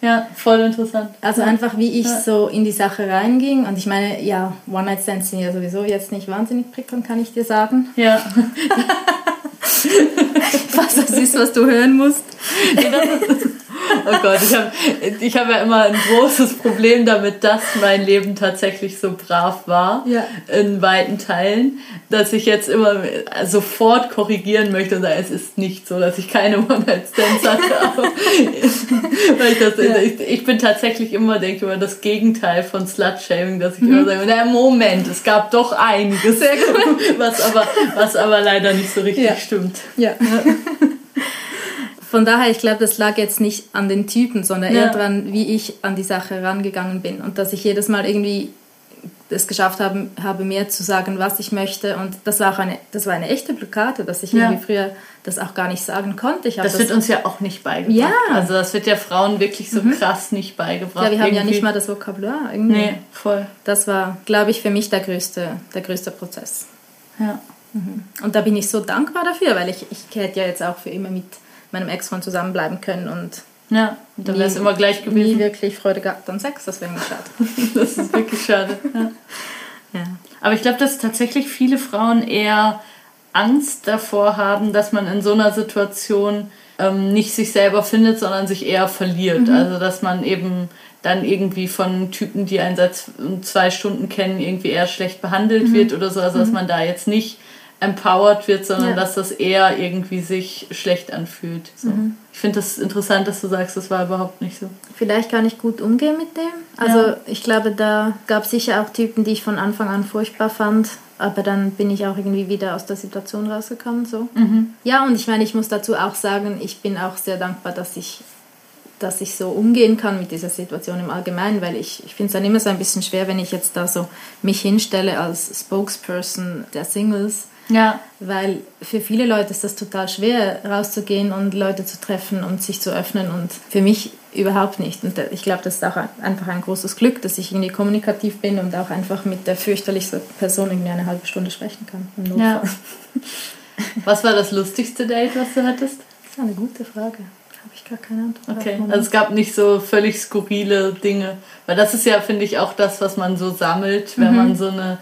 Ja, voll interessant. Also einfach, wie ich so in die Sache reinging. Und ich meine, ja, One-Night-Stands sind ja sowieso jetzt nicht wahnsinnig prickelnd, kann ich dir sagen. Ja. Was das ist, was du hören musst. Oh Gott, ich hab ja immer ein großes Problem damit, dass mein Leben tatsächlich so brav war, in weiten Teilen, dass ich jetzt immer sofort korrigieren möchte und sage, es ist nicht so, dass ich keine One-Night-Stands hatte. Weil ich bin tatsächlich immer, denke ich, das Gegenteil von Slut-Shaming, dass ich immer sage, na Moment, es gab doch einiges, was aber leider nicht so richtig stimmt. Ja. Von daher, ich glaube, das lag jetzt nicht an den Typen, sondern eher daran, wie ich an die Sache rangegangen bin. Und dass ich jedes Mal irgendwie es geschafft habe, mir zu sagen, was ich möchte. Und das war auch eine echte Blockade, dass ich irgendwie früher das auch gar nicht sagen konnte. Das wird uns ja auch nicht beigebracht. Ja. Also das wird ja Frauen wirklich so krass nicht beigebracht. Ja, wir haben ja nicht mal das Vokabular irgendwie. Nee, voll. Das war, glaube ich, für mich der größte Prozess. Ja. Mhm. Und da bin ich so dankbar dafür, weil ich hätte ja jetzt auch für immer mit meinem Ex-Freund zusammenbleiben können und dann wäre es immer gleich gewesen. Nie wirklich Freude gehabt an Sex, das wäre mir schade. Das ist wirklich schade. Ja. Aber ich glaube, dass tatsächlich viele Frauen eher Angst davor haben, dass man in so einer Situation nicht sich selber findet, sondern sich eher verliert. Mhm. Also dass man eben dann irgendwie von Typen, die einen seit 2 Stunden kennen, irgendwie eher schlecht behandelt wird oder so. Also dass man da jetzt nicht empowered wird, sondern dass das eher irgendwie sich schlecht anfühlt. So. Mhm. Ich finde das interessant, dass du sagst, das war überhaupt nicht so. Vielleicht gar nicht gut umgehen mit dem. Also ich glaube, da gab es sicher auch Typen, die ich von Anfang an furchtbar fand, aber dann bin ich auch irgendwie wieder aus der Situation rausgekommen. So. Mhm. Ja, und ich meine, ich muss dazu auch sagen, ich bin auch sehr dankbar, dass ich so umgehen kann mit dieser Situation im Allgemeinen, weil ich finde es dann immer so ein bisschen schwer, wenn ich jetzt da so mich hinstelle als Spokesperson der Singles. Ja. Weil für viele Leute ist das total schwer, rauszugehen und Leute zu treffen und sich zu öffnen, und für mich überhaupt nicht. Und ich glaube, das ist auch einfach ein großes Glück, dass ich irgendwie kommunikativ bin und auch einfach mit der fürchterlichsten Person irgendwie eine halbe Stunde sprechen kann. Im Notfall. Ja. Was war das lustigste Date, was du hattest? Das war eine gute Frage. Habe ich gar keine Antwort. Okay, also es gab nicht so völlig skurrile Dinge. Weil das ist ja, finde ich, auch das, was man so sammelt, wenn man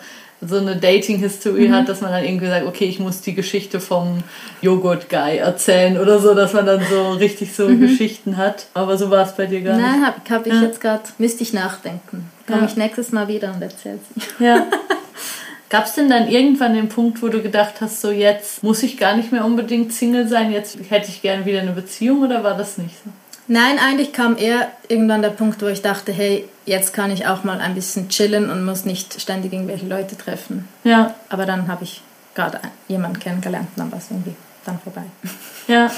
so eine Dating-History hat, dass man dann irgendwie sagt, okay, ich muss die Geschichte vom Joghurt-Guy erzählen oder so, dass man dann so richtig so Geschichten hat. Aber so war es bei dir gar nicht. Nein, hab ich jetzt gerade, müsste ich nachdenken. Komme ich nächstes Mal wieder und erzähl's. Ja. Gab es denn dann irgendwann den Punkt, wo du gedacht hast, so jetzt muss ich gar nicht mehr unbedingt Single sein, jetzt hätte ich gern wieder eine Beziehung, oder war das nicht so? Nein, eigentlich kam eher irgendwann der Punkt, wo ich dachte, hey, jetzt kann ich auch mal ein bisschen chillen und muss nicht ständig irgendwelche Leute treffen. Ja. Aber dann habe ich gerade jemanden kennengelernt und dann war es irgendwie dann vorbei. Ja.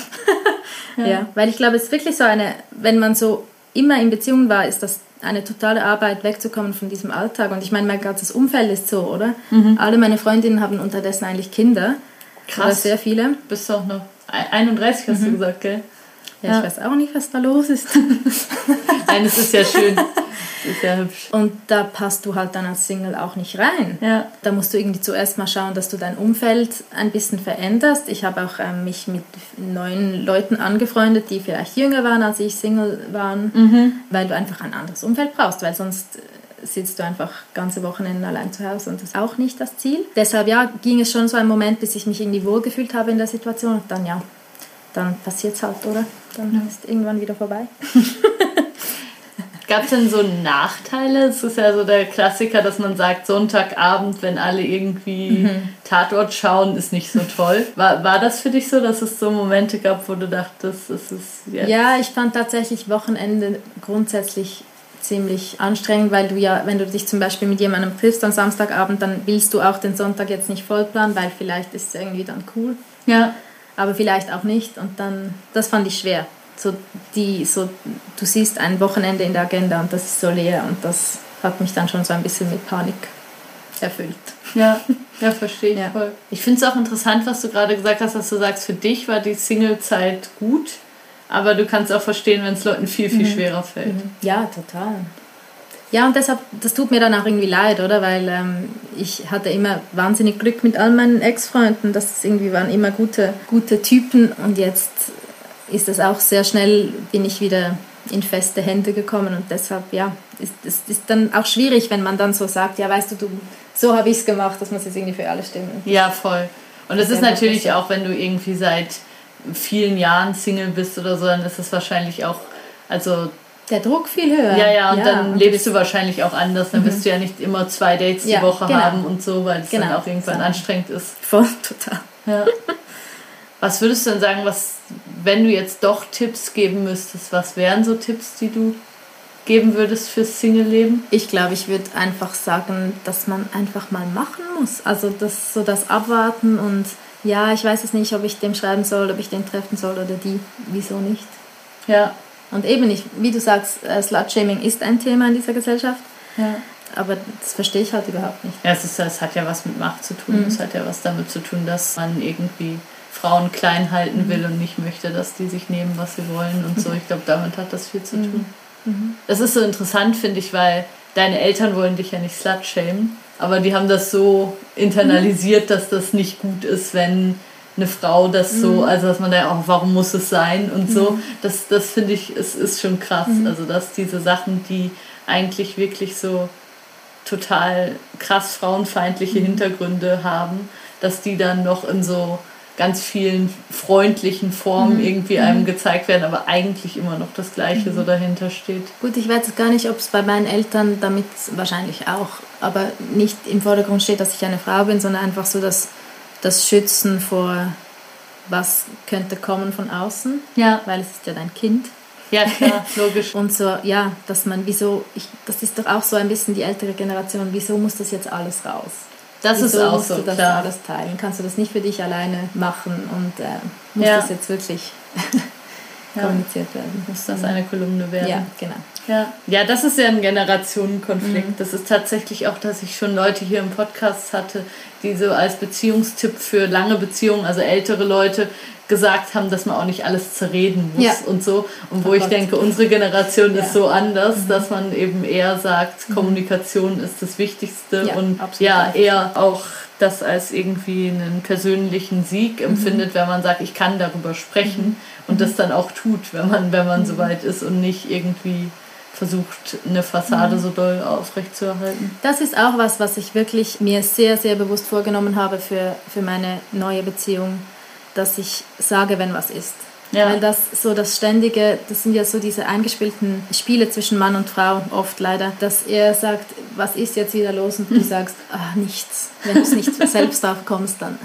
Ja, weil ich glaube, es ist wirklich so eine, wenn man so immer in Beziehungen war, ist das eine totale Arbeit, wegzukommen von diesem Alltag. Und ich meine, mein ganzes Umfeld ist so, oder? Mhm. Alle meine Freundinnen haben unterdessen eigentlich Kinder. Krass. Oder sehr viele. Bist du auch noch 31, hast du gesagt, gell? Ja, ich weiß auch nicht, was da los ist. Nein, es ist ja schön. Es ist ja hübsch. Und da passt du halt dann als Single auch nicht rein. Ja. Da musst du irgendwie zuerst mal schauen, dass du dein Umfeld ein bisschen veränderst. Ich habe auch mich mit neuen Leuten angefreundet, die vielleicht jünger waren, als ich Single waren, weil du einfach ein anderes Umfeld brauchst, weil sonst sitzt du einfach ganze Wochenenden allein zu Hause, und das ist auch nicht das Ziel. Deshalb ging es schon so einen Moment, bis ich mich irgendwie wohlgefühlt habe in der Situation, und dann passiert's halt, oder? Dann ist irgendwann wieder vorbei. Gab es denn so Nachteile? Es ist ja so der Klassiker, dass man sagt, Sonntagabend, wenn alle irgendwie Tatort schauen, ist nicht so toll. War das für dich so, dass es so Momente gab, wo du dachtest, es ist jetzt... Ja, ich fand tatsächlich Wochenende grundsätzlich ziemlich anstrengend, weil du ja, wenn du dich zum Beispiel mit jemandem triffst am Samstagabend, dann willst du auch den Sonntag jetzt nicht vollplanen, weil vielleicht ist es irgendwie dann cool. Ja. Aber vielleicht auch nicht. Und dann, das fand ich schwer. Du siehst ein Wochenende in der Agenda und das ist so leer. Und das hat mich dann schon so ein bisschen mit Panik erfüllt. Ja, ja, verstehe ich voll. Ich finde es auch interessant, was du gerade gesagt hast, dass du sagst, für dich war die Single-Zeit gut, aber du kannst auch verstehen, wenn es Leuten viel, viel schwerer fällt. Ja, total. Ja, und deshalb, das tut mir dann auch irgendwie leid, oder? Weil ich hatte immer wahnsinnig Glück mit all meinen Ex-Freunden, das irgendwie waren immer gute Typen, und jetzt ist das auch sehr schnell, bin ich wieder in feste Hände gekommen, und deshalb, ja, ist dann auch schwierig, wenn man dann so sagt, ja, weißt du, so habe ich es gemacht, dass man es jetzt irgendwie für alle stimmen. Ja, voll. Und das ist natürlich auch, wenn du irgendwie seit vielen Jahren Single bist oder so, dann ist es wahrscheinlich auch, also der Druck viel höher. Ja, ja, und dann lebst du wahrscheinlich auch anders. Dann wirst du ja nicht immer 2 Dates die Woche haben und so, weil es dann auch irgendwann anstrengend ist. Voll, total. Ja. Was würdest du denn sagen, was, wenn du jetzt doch Tipps geben müsstest, was wären so Tipps, die du geben würdest fürs Single-Leben? Ich glaube, ich würde einfach sagen, dass man einfach mal machen muss. Also das, so das Abwarten und ja, ich weiß es nicht, ob ich dem schreiben soll, ob ich den treffen soll oder die. Wieso nicht? Ja. Und eben nicht, wie du sagst, Slut-Shaming ist ein Thema in dieser Gesellschaft. Ja. Aber das verstehe ich halt überhaupt nicht. Ja, es hat ja was mit Macht zu tun. Es hat ja was damit zu tun, dass man irgendwie Frauen klein halten will und nicht möchte, dass die sich nehmen, was sie wollen und so. Ich glaube, damit hat das viel zu tun. Das ist so interessant, finde ich, weil deine Eltern wollen dich ja nicht slut-shamen, aber die haben das so internalisiert, dass das nicht gut ist, wenn eine Frau das so, also dass man da auch, warum muss es sein und so. Das finde ich, es ist schon krass. Also dass diese Sachen, die eigentlich wirklich so total krass frauenfeindliche Hintergründe haben, dass die dann noch in so ganz vielen freundlichen Formen irgendwie einem gezeigt werden, aber eigentlich immer noch das Gleiche so dahinter steht. Gut, ich weiß gar nicht, ob es bei meinen Eltern damit wahrscheinlich auch, aber nicht im Vordergrund steht, dass ich eine Frau bin, sondern einfach so das Schützen vor was könnte kommen von außen, ja, weil es ist ja dein Kind. Ja, klar, logisch. Und so, ja, dass man, das ist doch auch so ein bisschen die ältere Generation, wieso muss das jetzt alles raus? Das ist auch so, klar. Kannst du das teilen? Kannst du das nicht für dich alleine machen? Und muss das jetzt wirklich kommuniziert werden? Muss das eine Kolumne werden? Ja, genau. Ja, das ist ja ein Generationenkonflikt. Das ist tatsächlich auch, dass ich schon Leute hier im Podcast hatte, die so als Beziehungstipp für lange Beziehungen, also ältere Leute, gesagt haben, dass man auch nicht alles zerreden muss und so. Und wo ich denke, unsere Generation ist so anders, dass man eben eher sagt, Kommunikation ist das Wichtigste und ja, eher auch das als irgendwie einen persönlichen Sieg empfindet, wenn man sagt, ich kann darüber sprechen und das dann auch tut, wenn man so weit ist und nicht irgendwie versucht, eine Fassade so doll aufrechtzuerhalten. Das ist auch was ich wirklich mir sehr, sehr bewusst vorgenommen habe für meine neue Beziehung, dass ich sage, wenn was ist. Ja. Weil das so das Ständige, das sind ja so diese eingespielten Spiele zwischen Mann und Frau, oft leider, dass er sagt, was ist jetzt wieder los? Und du sagst, ach, nichts. Wenn du es nicht selbst drauf kommst, dann...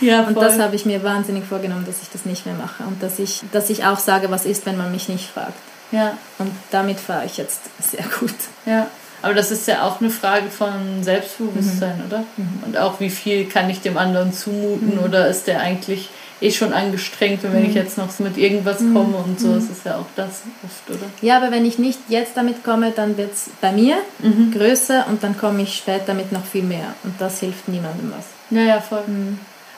Ja, und das habe ich mir wahnsinnig vorgenommen, dass ich das nicht mehr mache. Und dass ich auch sage, was ist, wenn man mich nicht fragt. Ja. Und damit fahre ich jetzt sehr gut. Ja. Aber das ist ja auch eine Frage von Selbstbewusstsein, oder? Und auch, wie viel kann ich dem anderen zumuten? Oder ist der eigentlich schon angestrengt, wenn ich jetzt noch mit irgendwas komme und so? Das ist ja auch das oft, oder? Ja, aber wenn ich nicht jetzt damit komme, dann wird es bei mir größer und dann komme ich später mit noch viel mehr. Und das hilft niemandem was. Ja, voll.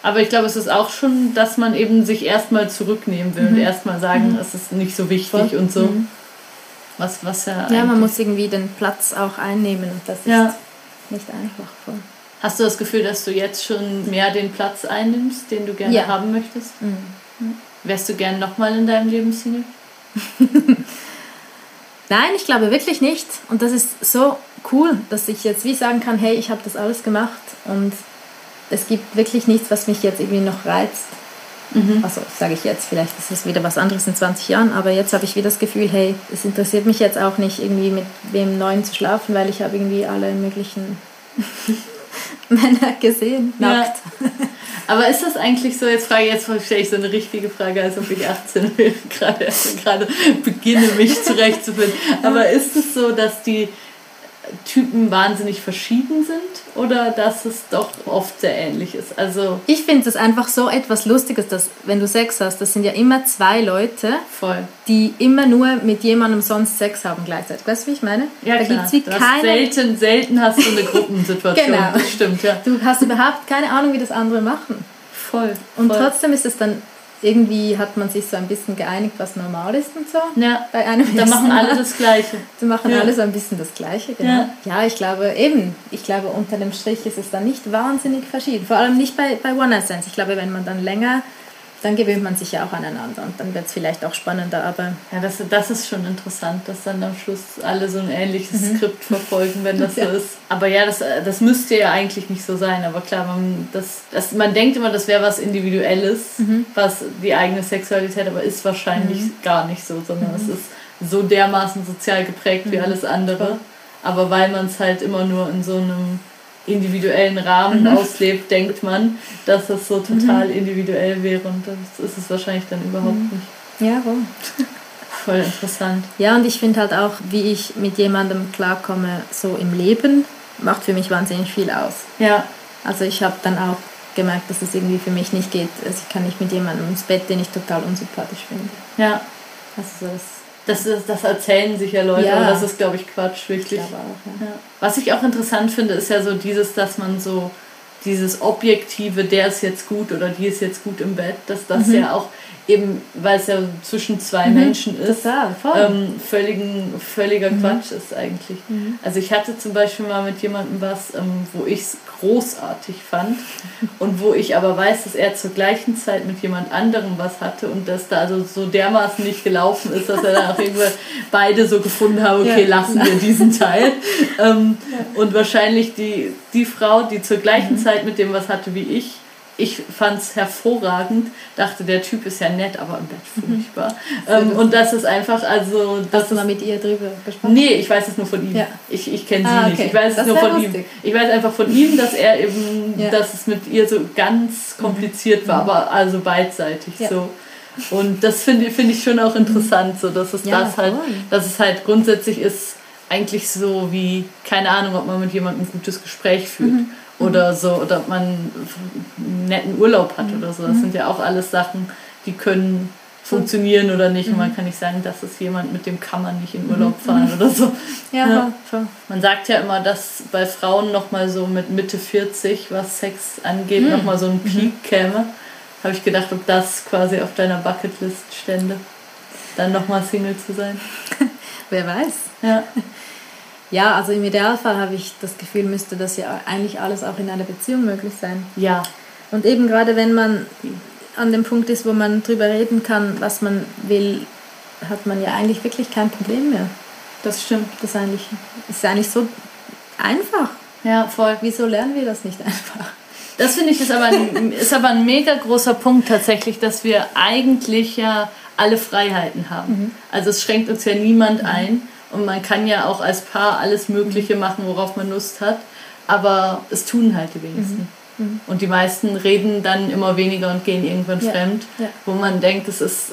Aber ich glaube, es ist auch schon, dass man eben sich erstmal zurücknehmen will und erstmal sagen, es ist nicht so wichtig und so. Was ja, man muss irgendwie den Platz auch einnehmen und das ist nicht einfach. Voll. Hast du das Gefühl, dass du jetzt schon mehr den Platz einnimmst, den du gerne haben möchtest? Wärst du gern nochmal in deinem Leben Single? Nein, ich glaube wirklich nicht. Und das ist so cool, dass ich jetzt wie sagen kann, hey, ich habe das alles gemacht und es gibt wirklich nichts, was mich jetzt irgendwie noch reizt. Also sage ich jetzt, vielleicht ist es wieder was anderes in 20 Jahren, aber jetzt habe ich wieder das Gefühl, hey, es interessiert mich jetzt auch nicht, irgendwie mit wem Neuen zu schlafen, weil ich habe irgendwie alle möglichen Männer gesehen, nackt. Ja. Aber ist das eigentlich so, jetzt stelle ich so eine richtige Frage, als ob ich 18 wäre, gerade beginne mich zurechtzufinden, aber ist es so, dass die Typen wahnsinnig verschieden sind oder dass es doch oft sehr ähnlich ist. Also ich finde es einfach so etwas Lustiges, dass wenn du Sex hast, das sind ja immer zwei Leute, voll, die immer nur mit jemandem sonst Sex haben gleichzeitig. Weißt du, wie ich meine? Ja, da gibt's wie keine... Selten hast du eine Gruppensituation. Genau. Das stimmt, ja. Du hast überhaupt keine Ahnung, wie das andere machen. Voll. Und voll. Trotzdem ist es dann... Irgendwie hat man sich so ein bisschen geeinigt, was normal ist und so. Ja, bei einem da machen alle das Gleiche. Da machen ja. alle so ein bisschen das Gleiche, genau. Ja. Ja, ich glaube eben, unter dem Strich ist es dann nicht wahnsinnig verschieden. Vor allem nicht bei One-Night-Stands. Ich glaube, wenn man dann länger, dann gewöhnt man sich ja auch aneinander und dann wird es vielleicht auch spannender. Aber ja, das ist schon interessant, dass dann am Schluss alle so ein ähnliches Skript verfolgen, wenn das so ist. Aber ja, das müsste ja eigentlich nicht so sein. Aber klar, man denkt immer, das wäre was Individuelles, was die eigene Sexualität, aber ist wahrscheinlich gar nicht so, sondern es ist so dermaßen sozial geprägt wie alles andere. Aber weil man es halt immer nur in so einem individuellen Rahmen auslebt, denkt man, dass das so total individuell wäre und das ist es wahrscheinlich dann überhaupt nicht. Ja, warum? Voll interessant. Ja, und ich finde halt auch, wie ich mit jemandem klarkomme, so im Leben, macht für mich wahnsinnig viel aus. Ja. Also ich habe dann auch gemerkt, dass es irgendwie für mich nicht geht. Also ich kann nicht mit jemandem ins Bett, den ich total unsympathisch finde. Ja. Also das erzählen sich ja Leute, aber das ist, glaube ich, Quatsch, wirklich. Ich glaube auch, ja. Was ich auch interessant finde, ist ja so dass man so dieses Objektive, der ist jetzt gut oder die ist jetzt gut im Bett, dass das ja auch eben, weil es ja zwischen zwei Menschen ist, völliger Quatsch ist eigentlich. Also ich hatte zum Beispiel mal mit jemandem was, wo ich es großartig fand und wo ich aber weiß, dass er zur gleichen Zeit mit jemand anderem was hatte und dass da also so dermaßen nicht gelaufen ist, dass er dann auch irgendwann beide so gefunden haben, okay, lassen wir diesen Teil. Und wahrscheinlich die Frau, die zur gleichen Zeit mit dem was hatte wie ich fand's hervorragend, dachte, der Typ ist ja nett, aber im Bett furchtbar. Und das ist einfach, also... Hast du mal mit ihr drüber gesprochen? Nee, ich weiß es nur von ihm. Ja. Ich kenne sie nicht. Okay. Ich weiß es nur von ihm. Ich weiß einfach von ihm, dass er eben, dass es mit ihr so ganz kompliziert war, aber also beidseitig so. Und das finde ich schon auch interessant, so, dass es dass es halt grundsätzlich ist, eigentlich so wie, keine Ahnung, ob man mit jemandem ein gutes Gespräch führt. Oder so, oder ob man einen netten Urlaub hat oder so. Das sind ja auch alles Sachen, die können funktionieren oder nicht. Und man kann nicht sagen, das ist jemand, mit dem kann man nicht in Urlaub fahren oder so. Ja, schon. Man sagt ja immer, dass bei Frauen nochmal so mit Mitte 40, was Sex angeht, nochmal so ein Peak käme. Habe ich gedacht, ob das quasi auf deiner Bucketlist stände, dann nochmal Single zu sein. Wer weiß. Ja. Ja, also im Idealfall habe ich das Gefühl, müsste das ja eigentlich alles auch in einer Beziehung möglich sein. Ja. Und eben gerade wenn man an dem Punkt ist, wo man drüber reden kann, was man will, hat man ja eigentlich wirklich kein Problem mehr. Das stimmt. Das ist eigentlich so einfach. Ja, voll. Wieso lernen wir das nicht einfach? Das finde ich, ist aber ein mega großer Punkt tatsächlich, dass wir eigentlich ja alle Freiheiten haben. Also es schränkt uns ja niemand ein. Und man kann ja auch als Paar alles Mögliche machen, worauf man Lust hat. Aber es tun halt die wenigsten. Und die meisten reden dann immer weniger und gehen irgendwann fremd. Ja. Wo man denkt, das ist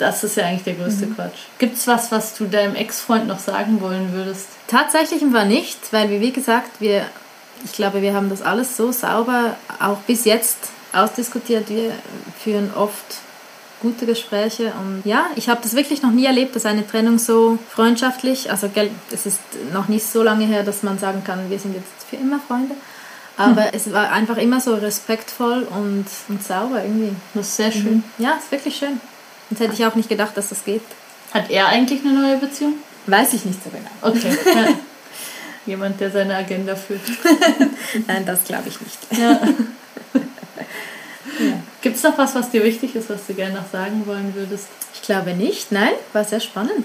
ja eigentlich der größte Quatsch. Gibt's was du deinem Ex-Freund noch sagen wollen würdest? Tatsächlich war nicht, weil wie gesagt, ich glaube, wir haben das alles so sauber auch bis jetzt ausdiskutiert. Wir führen oft gute Gespräche und ja, ich habe das wirklich noch nie erlebt, dass eine Trennung so freundschaftlich, also es ist noch nicht so lange her, dass man sagen kann, wir sind jetzt für immer Freunde, aber es war einfach immer so respektvoll und sauber irgendwie. Das ist sehr schön. Ja, ist wirklich schön. Sonst hätte ich auch nicht gedacht, dass das geht. Hat er eigentlich eine neue Beziehung? Weiß ich nicht so genau. Okay. Ja. Jemand, der seine Agenda führt. Nein, das glaube ich nicht. Ja. Ja. Gibt es noch was dir wichtig ist, was du gerne noch sagen wollen würdest? Ich glaube nicht, nein, war sehr spannend.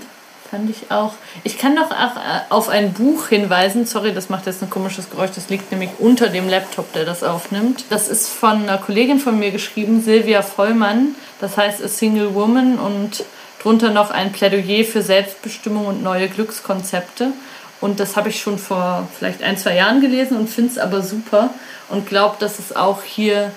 Fand ich auch. Ich kann noch auf ein Buch hinweisen, sorry, das macht jetzt ein komisches Geräusch, das liegt nämlich unter dem Laptop, der das aufnimmt. Das ist von einer Kollegin von mir geschrieben, Silvia Vollmann, das heißt A Single Woman und drunter noch ein Plädoyer für Selbstbestimmung und neue Glückskonzepte. Und das habe ich schon vor vielleicht 1-2 Jahren gelesen und finde es aber super und glaube, dass es auch hier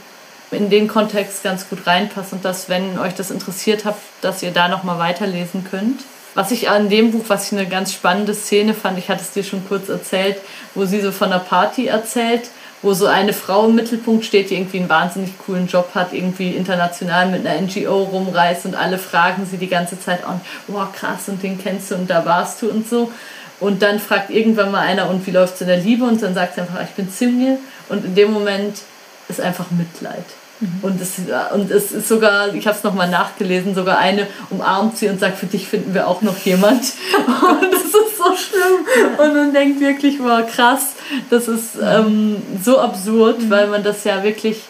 in den Kontext ganz gut reinpasst und dass, wenn euch das interessiert hat, dass ihr da nochmal weiterlesen könnt. Was ich an dem Buch, was ich eine ganz spannende Szene fand, ich hatte es dir schon kurz erzählt, wo sie so von einer Party erzählt, wo so eine Frau im Mittelpunkt steht, die irgendwie einen wahnsinnig coolen Job hat, irgendwie international mit einer NGO rumreist und alle fragen sie die ganze Zeit an, wow, krass, und den kennst du und da warst du und so. Und dann fragt irgendwann mal einer, und wie läuft's in der Liebe? Und dann sagt sie einfach, ich bin Single. Und in dem Moment ist einfach Mitleid. Mhm. Und es ist sogar, ich habe es nochmal nachgelesen, sogar eine umarmt sie und sagt, für dich finden wir auch noch jemand. Und das ist so schlimm. Und man denkt wirklich, wow, krass, das ist so absurd, weil man das ja wirklich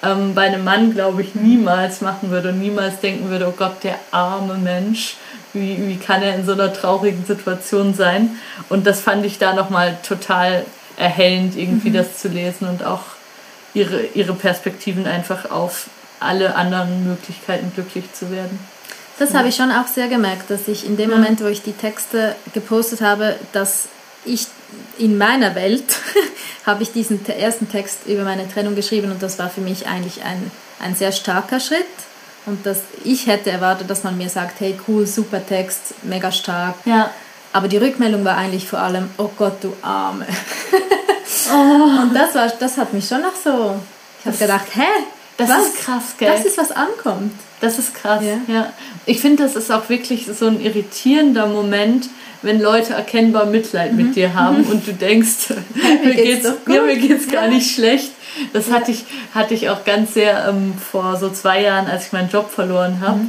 bei einem Mann, glaube ich, niemals machen würde und niemals denken würde, oh Gott, der arme Mensch, wie kann er in so einer traurigen Situation sein? Und das fand ich da nochmal total erhellend, irgendwie das zu lesen und auch ihre Perspektiven einfach auf alle anderen Möglichkeiten glücklich zu werden. Das habe ich schon auch sehr gemerkt, dass ich in dem Moment, wo ich die Texte gepostet habe, dass ich in meiner Welt habe ich diesen ersten Text über meine Trennung geschrieben und das war für mich eigentlich ein sehr starker Schritt. Und dass ich hätte erwartet, dass man mir sagt, hey, cool, super Text, mega stark. Ja. Aber die Rückmeldung war eigentlich vor allem, oh Gott, du Arme. Oh. Und das hat mich schon noch so... Ich habe gedacht, hä? Das ist krass, gell? Das ist, was ankommt. Das ist krass, ja. Ich finde, das ist auch wirklich so ein irritierender Moment, wenn Leute erkennbar Mitleid mit dir haben und du denkst, mir geht's gar nicht schlecht. Das hatte ich auch ganz sehr vor so 2 Jahren, als ich meinen Job verloren habe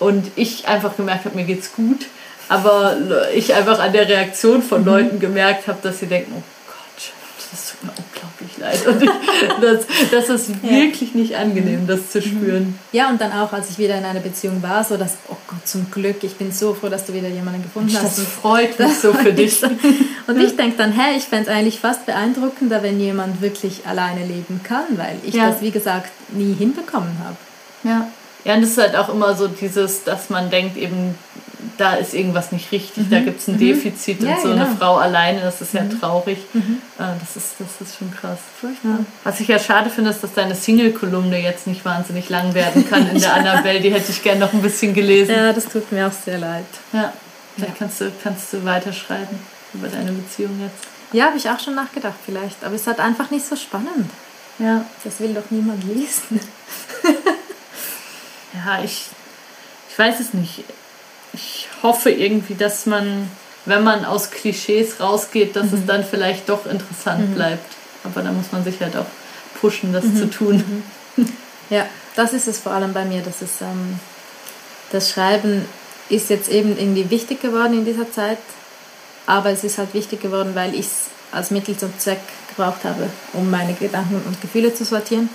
und ich einfach gemerkt habe, mir geht's gut, aber ich einfach an der Reaktion von Leuten gemerkt habe, dass sie denken, oh Gott, das tut mir unglaublich leid. Und das ist wirklich nicht angenehm, das zu spüren. Ja, und dann auch, als ich wieder in einer Beziehung war, so dass, oh Gott, zum Glück, ich bin so froh, dass du wieder jemanden gefunden hast. Das freut mich so für dich. Und ich denke dann, hey, ich fände es eigentlich fast beeindruckender, wenn jemand wirklich alleine leben kann, weil ich das, wie gesagt, nie hinbekommen habe. Ja. Ja, und es ist halt auch immer so dieses, dass man denkt eben, da ist irgendwas nicht richtig, da gibt es ein Defizit und so eine Frau alleine, das ist ja traurig. Das ist schon krass. Ja. Was ich ja schade finde, ist, dass deine Single-Kolumne jetzt nicht wahnsinnig lang werden kann in der Annabelle, die hätte ich gerne noch ein bisschen gelesen. Ja, das tut mir auch sehr leid. Ja, vielleicht kannst du weiterschreiben über deine Beziehung jetzt. Ja, habe ich auch schon nachgedacht vielleicht, aber es ist halt einfach nicht so spannend. Ja. Das will doch niemand lesen. Ja, ich weiß es nicht. Ich hoffe irgendwie, dass man, wenn man aus Klischees rausgeht, dass es dann vielleicht doch interessant bleibt. Aber da muss man sich halt auch pushen, das zu tun. Ja, das ist es vor allem bei mir. Das ist, das Schreiben ist jetzt eben irgendwie wichtig geworden in dieser Zeit. Aber es ist halt wichtig geworden, weil ich es als Mittel zum Zweck gebraucht habe, um meine Gedanken und Gefühle zu sortieren.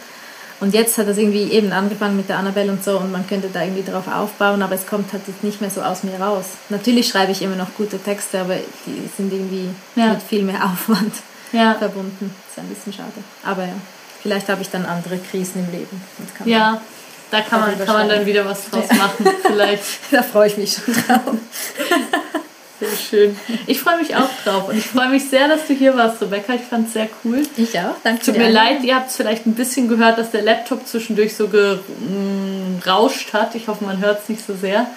Und jetzt hat das irgendwie eben angefangen mit der Annabelle und so und man könnte da irgendwie drauf aufbauen, aber es kommt halt jetzt nicht mehr so aus mir raus. Natürlich schreibe ich immer noch gute Texte, aber die sind irgendwie mit viel mehr Aufwand verbunden. Ist ein bisschen schade. Aber ja, vielleicht habe ich dann andere Krisen im Leben. Und kann da kann man dann wieder was draus machen, vielleicht. Da freue ich mich schon drauf. Sehr schön. Ich freue mich auch drauf und ich freue mich sehr, dass du hier warst, Rebecca. Ich fand es sehr cool. Ich auch, danke. Tut mir leid, ihr habt es vielleicht ein bisschen gehört, dass der Laptop zwischendurch so gerauscht hat. Ich hoffe, man hört es nicht so sehr.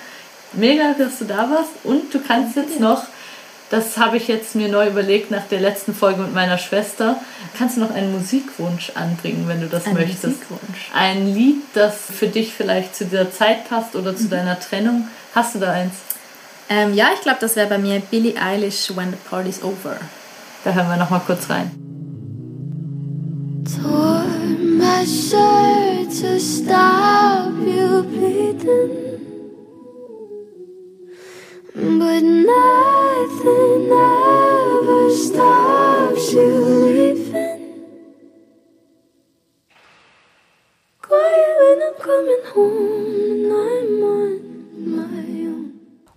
Mega, dass du da warst und du kannst jetzt noch, das habe ich jetzt mir neu überlegt nach der letzten Folge mit meiner Schwester, kannst du noch einen Musikwunsch anbringen, wenn du das möchtest. Musikwunsch. Ein Lied, das für dich vielleicht zu dieser Zeit passt oder zu deiner Trennung. Hast du da eins? Ja, ich glaube, das wäre bei mir Billie Eilish, When the Party's Over. Da hören wir nochmal kurz rein. Tore my shirt to stop you bleeding, but nothing ever stops you leaving. Quiet when I'm coming home and I'm on my own.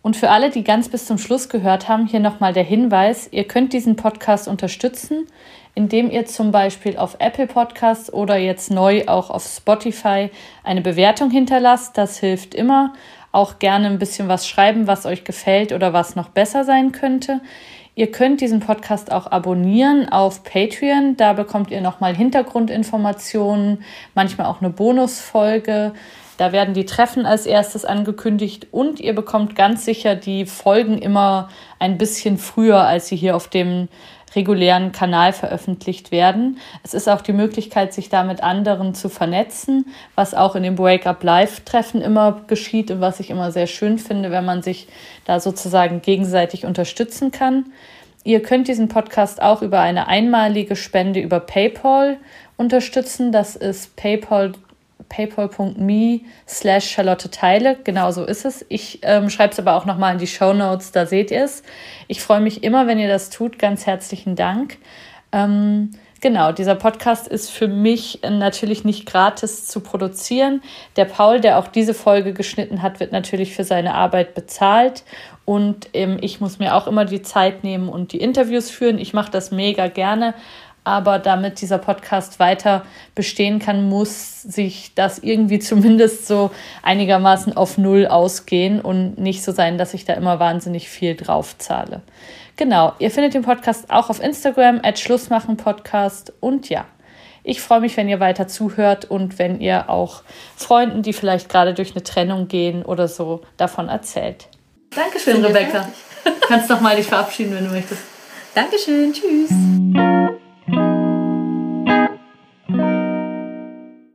Und für alle, die ganz bis zum Schluss gehört haben, hier nochmal der Hinweis, ihr könnt diesen Podcast unterstützen, indem ihr zum Beispiel auf Apple Podcasts oder jetzt neu auch auf Spotify eine Bewertung hinterlasst. Das hilft immer. Auch gerne ein bisschen was schreiben, was euch gefällt oder was noch besser sein könnte. Ihr könnt diesen Podcast auch abonnieren auf Patreon. Da bekommt ihr nochmal Hintergrundinformationen, manchmal auch eine Bonusfolge. Da werden die Treffen als erstes angekündigt und ihr bekommt ganz sicher die Folgen immer ein bisschen früher, als sie hier auf dem regulären Kanal veröffentlicht werden. Es ist auch die Möglichkeit, sich da mit anderen zu vernetzen, was auch in den Breakup Live-Treffen immer geschieht und was ich immer sehr schön finde, wenn man sich da sozusagen gegenseitig unterstützen kann. Ihr könnt diesen Podcast auch über eine einmalige Spende über PayPal unterstützen. Das ist paypal.me/CharlotteTeile. Genau so ist es. Ich schreibe es aber auch nochmal in die Shownotes, da seht ihr es. Ich freue mich immer, wenn ihr das tut. Ganz herzlichen Dank. Genau, dieser Podcast ist für mich natürlich nicht gratis zu produzieren. Der Paul, der auch diese Folge geschnitten hat, wird natürlich für seine Arbeit bezahlt. Und ich muss mir auch immer die Zeit nehmen und die Interviews führen. Ich mache das mega gerne. Aber damit dieser Podcast weiter bestehen kann, muss sich das irgendwie zumindest so einigermaßen auf Null ausgehen und nicht so sein, dass ich da immer wahnsinnig viel drauf zahle. Genau, ihr findet den Podcast auch auf Instagram @schlussmachenpodcast. Und ja, ich freue mich, wenn ihr weiter zuhört und wenn ihr auch Freunden, die vielleicht gerade durch eine Trennung gehen oder so, davon erzählt. Dankeschön, Rebecca. Du kannst nochmal dich verabschieden, wenn du möchtest. Dankeschön, tschüss.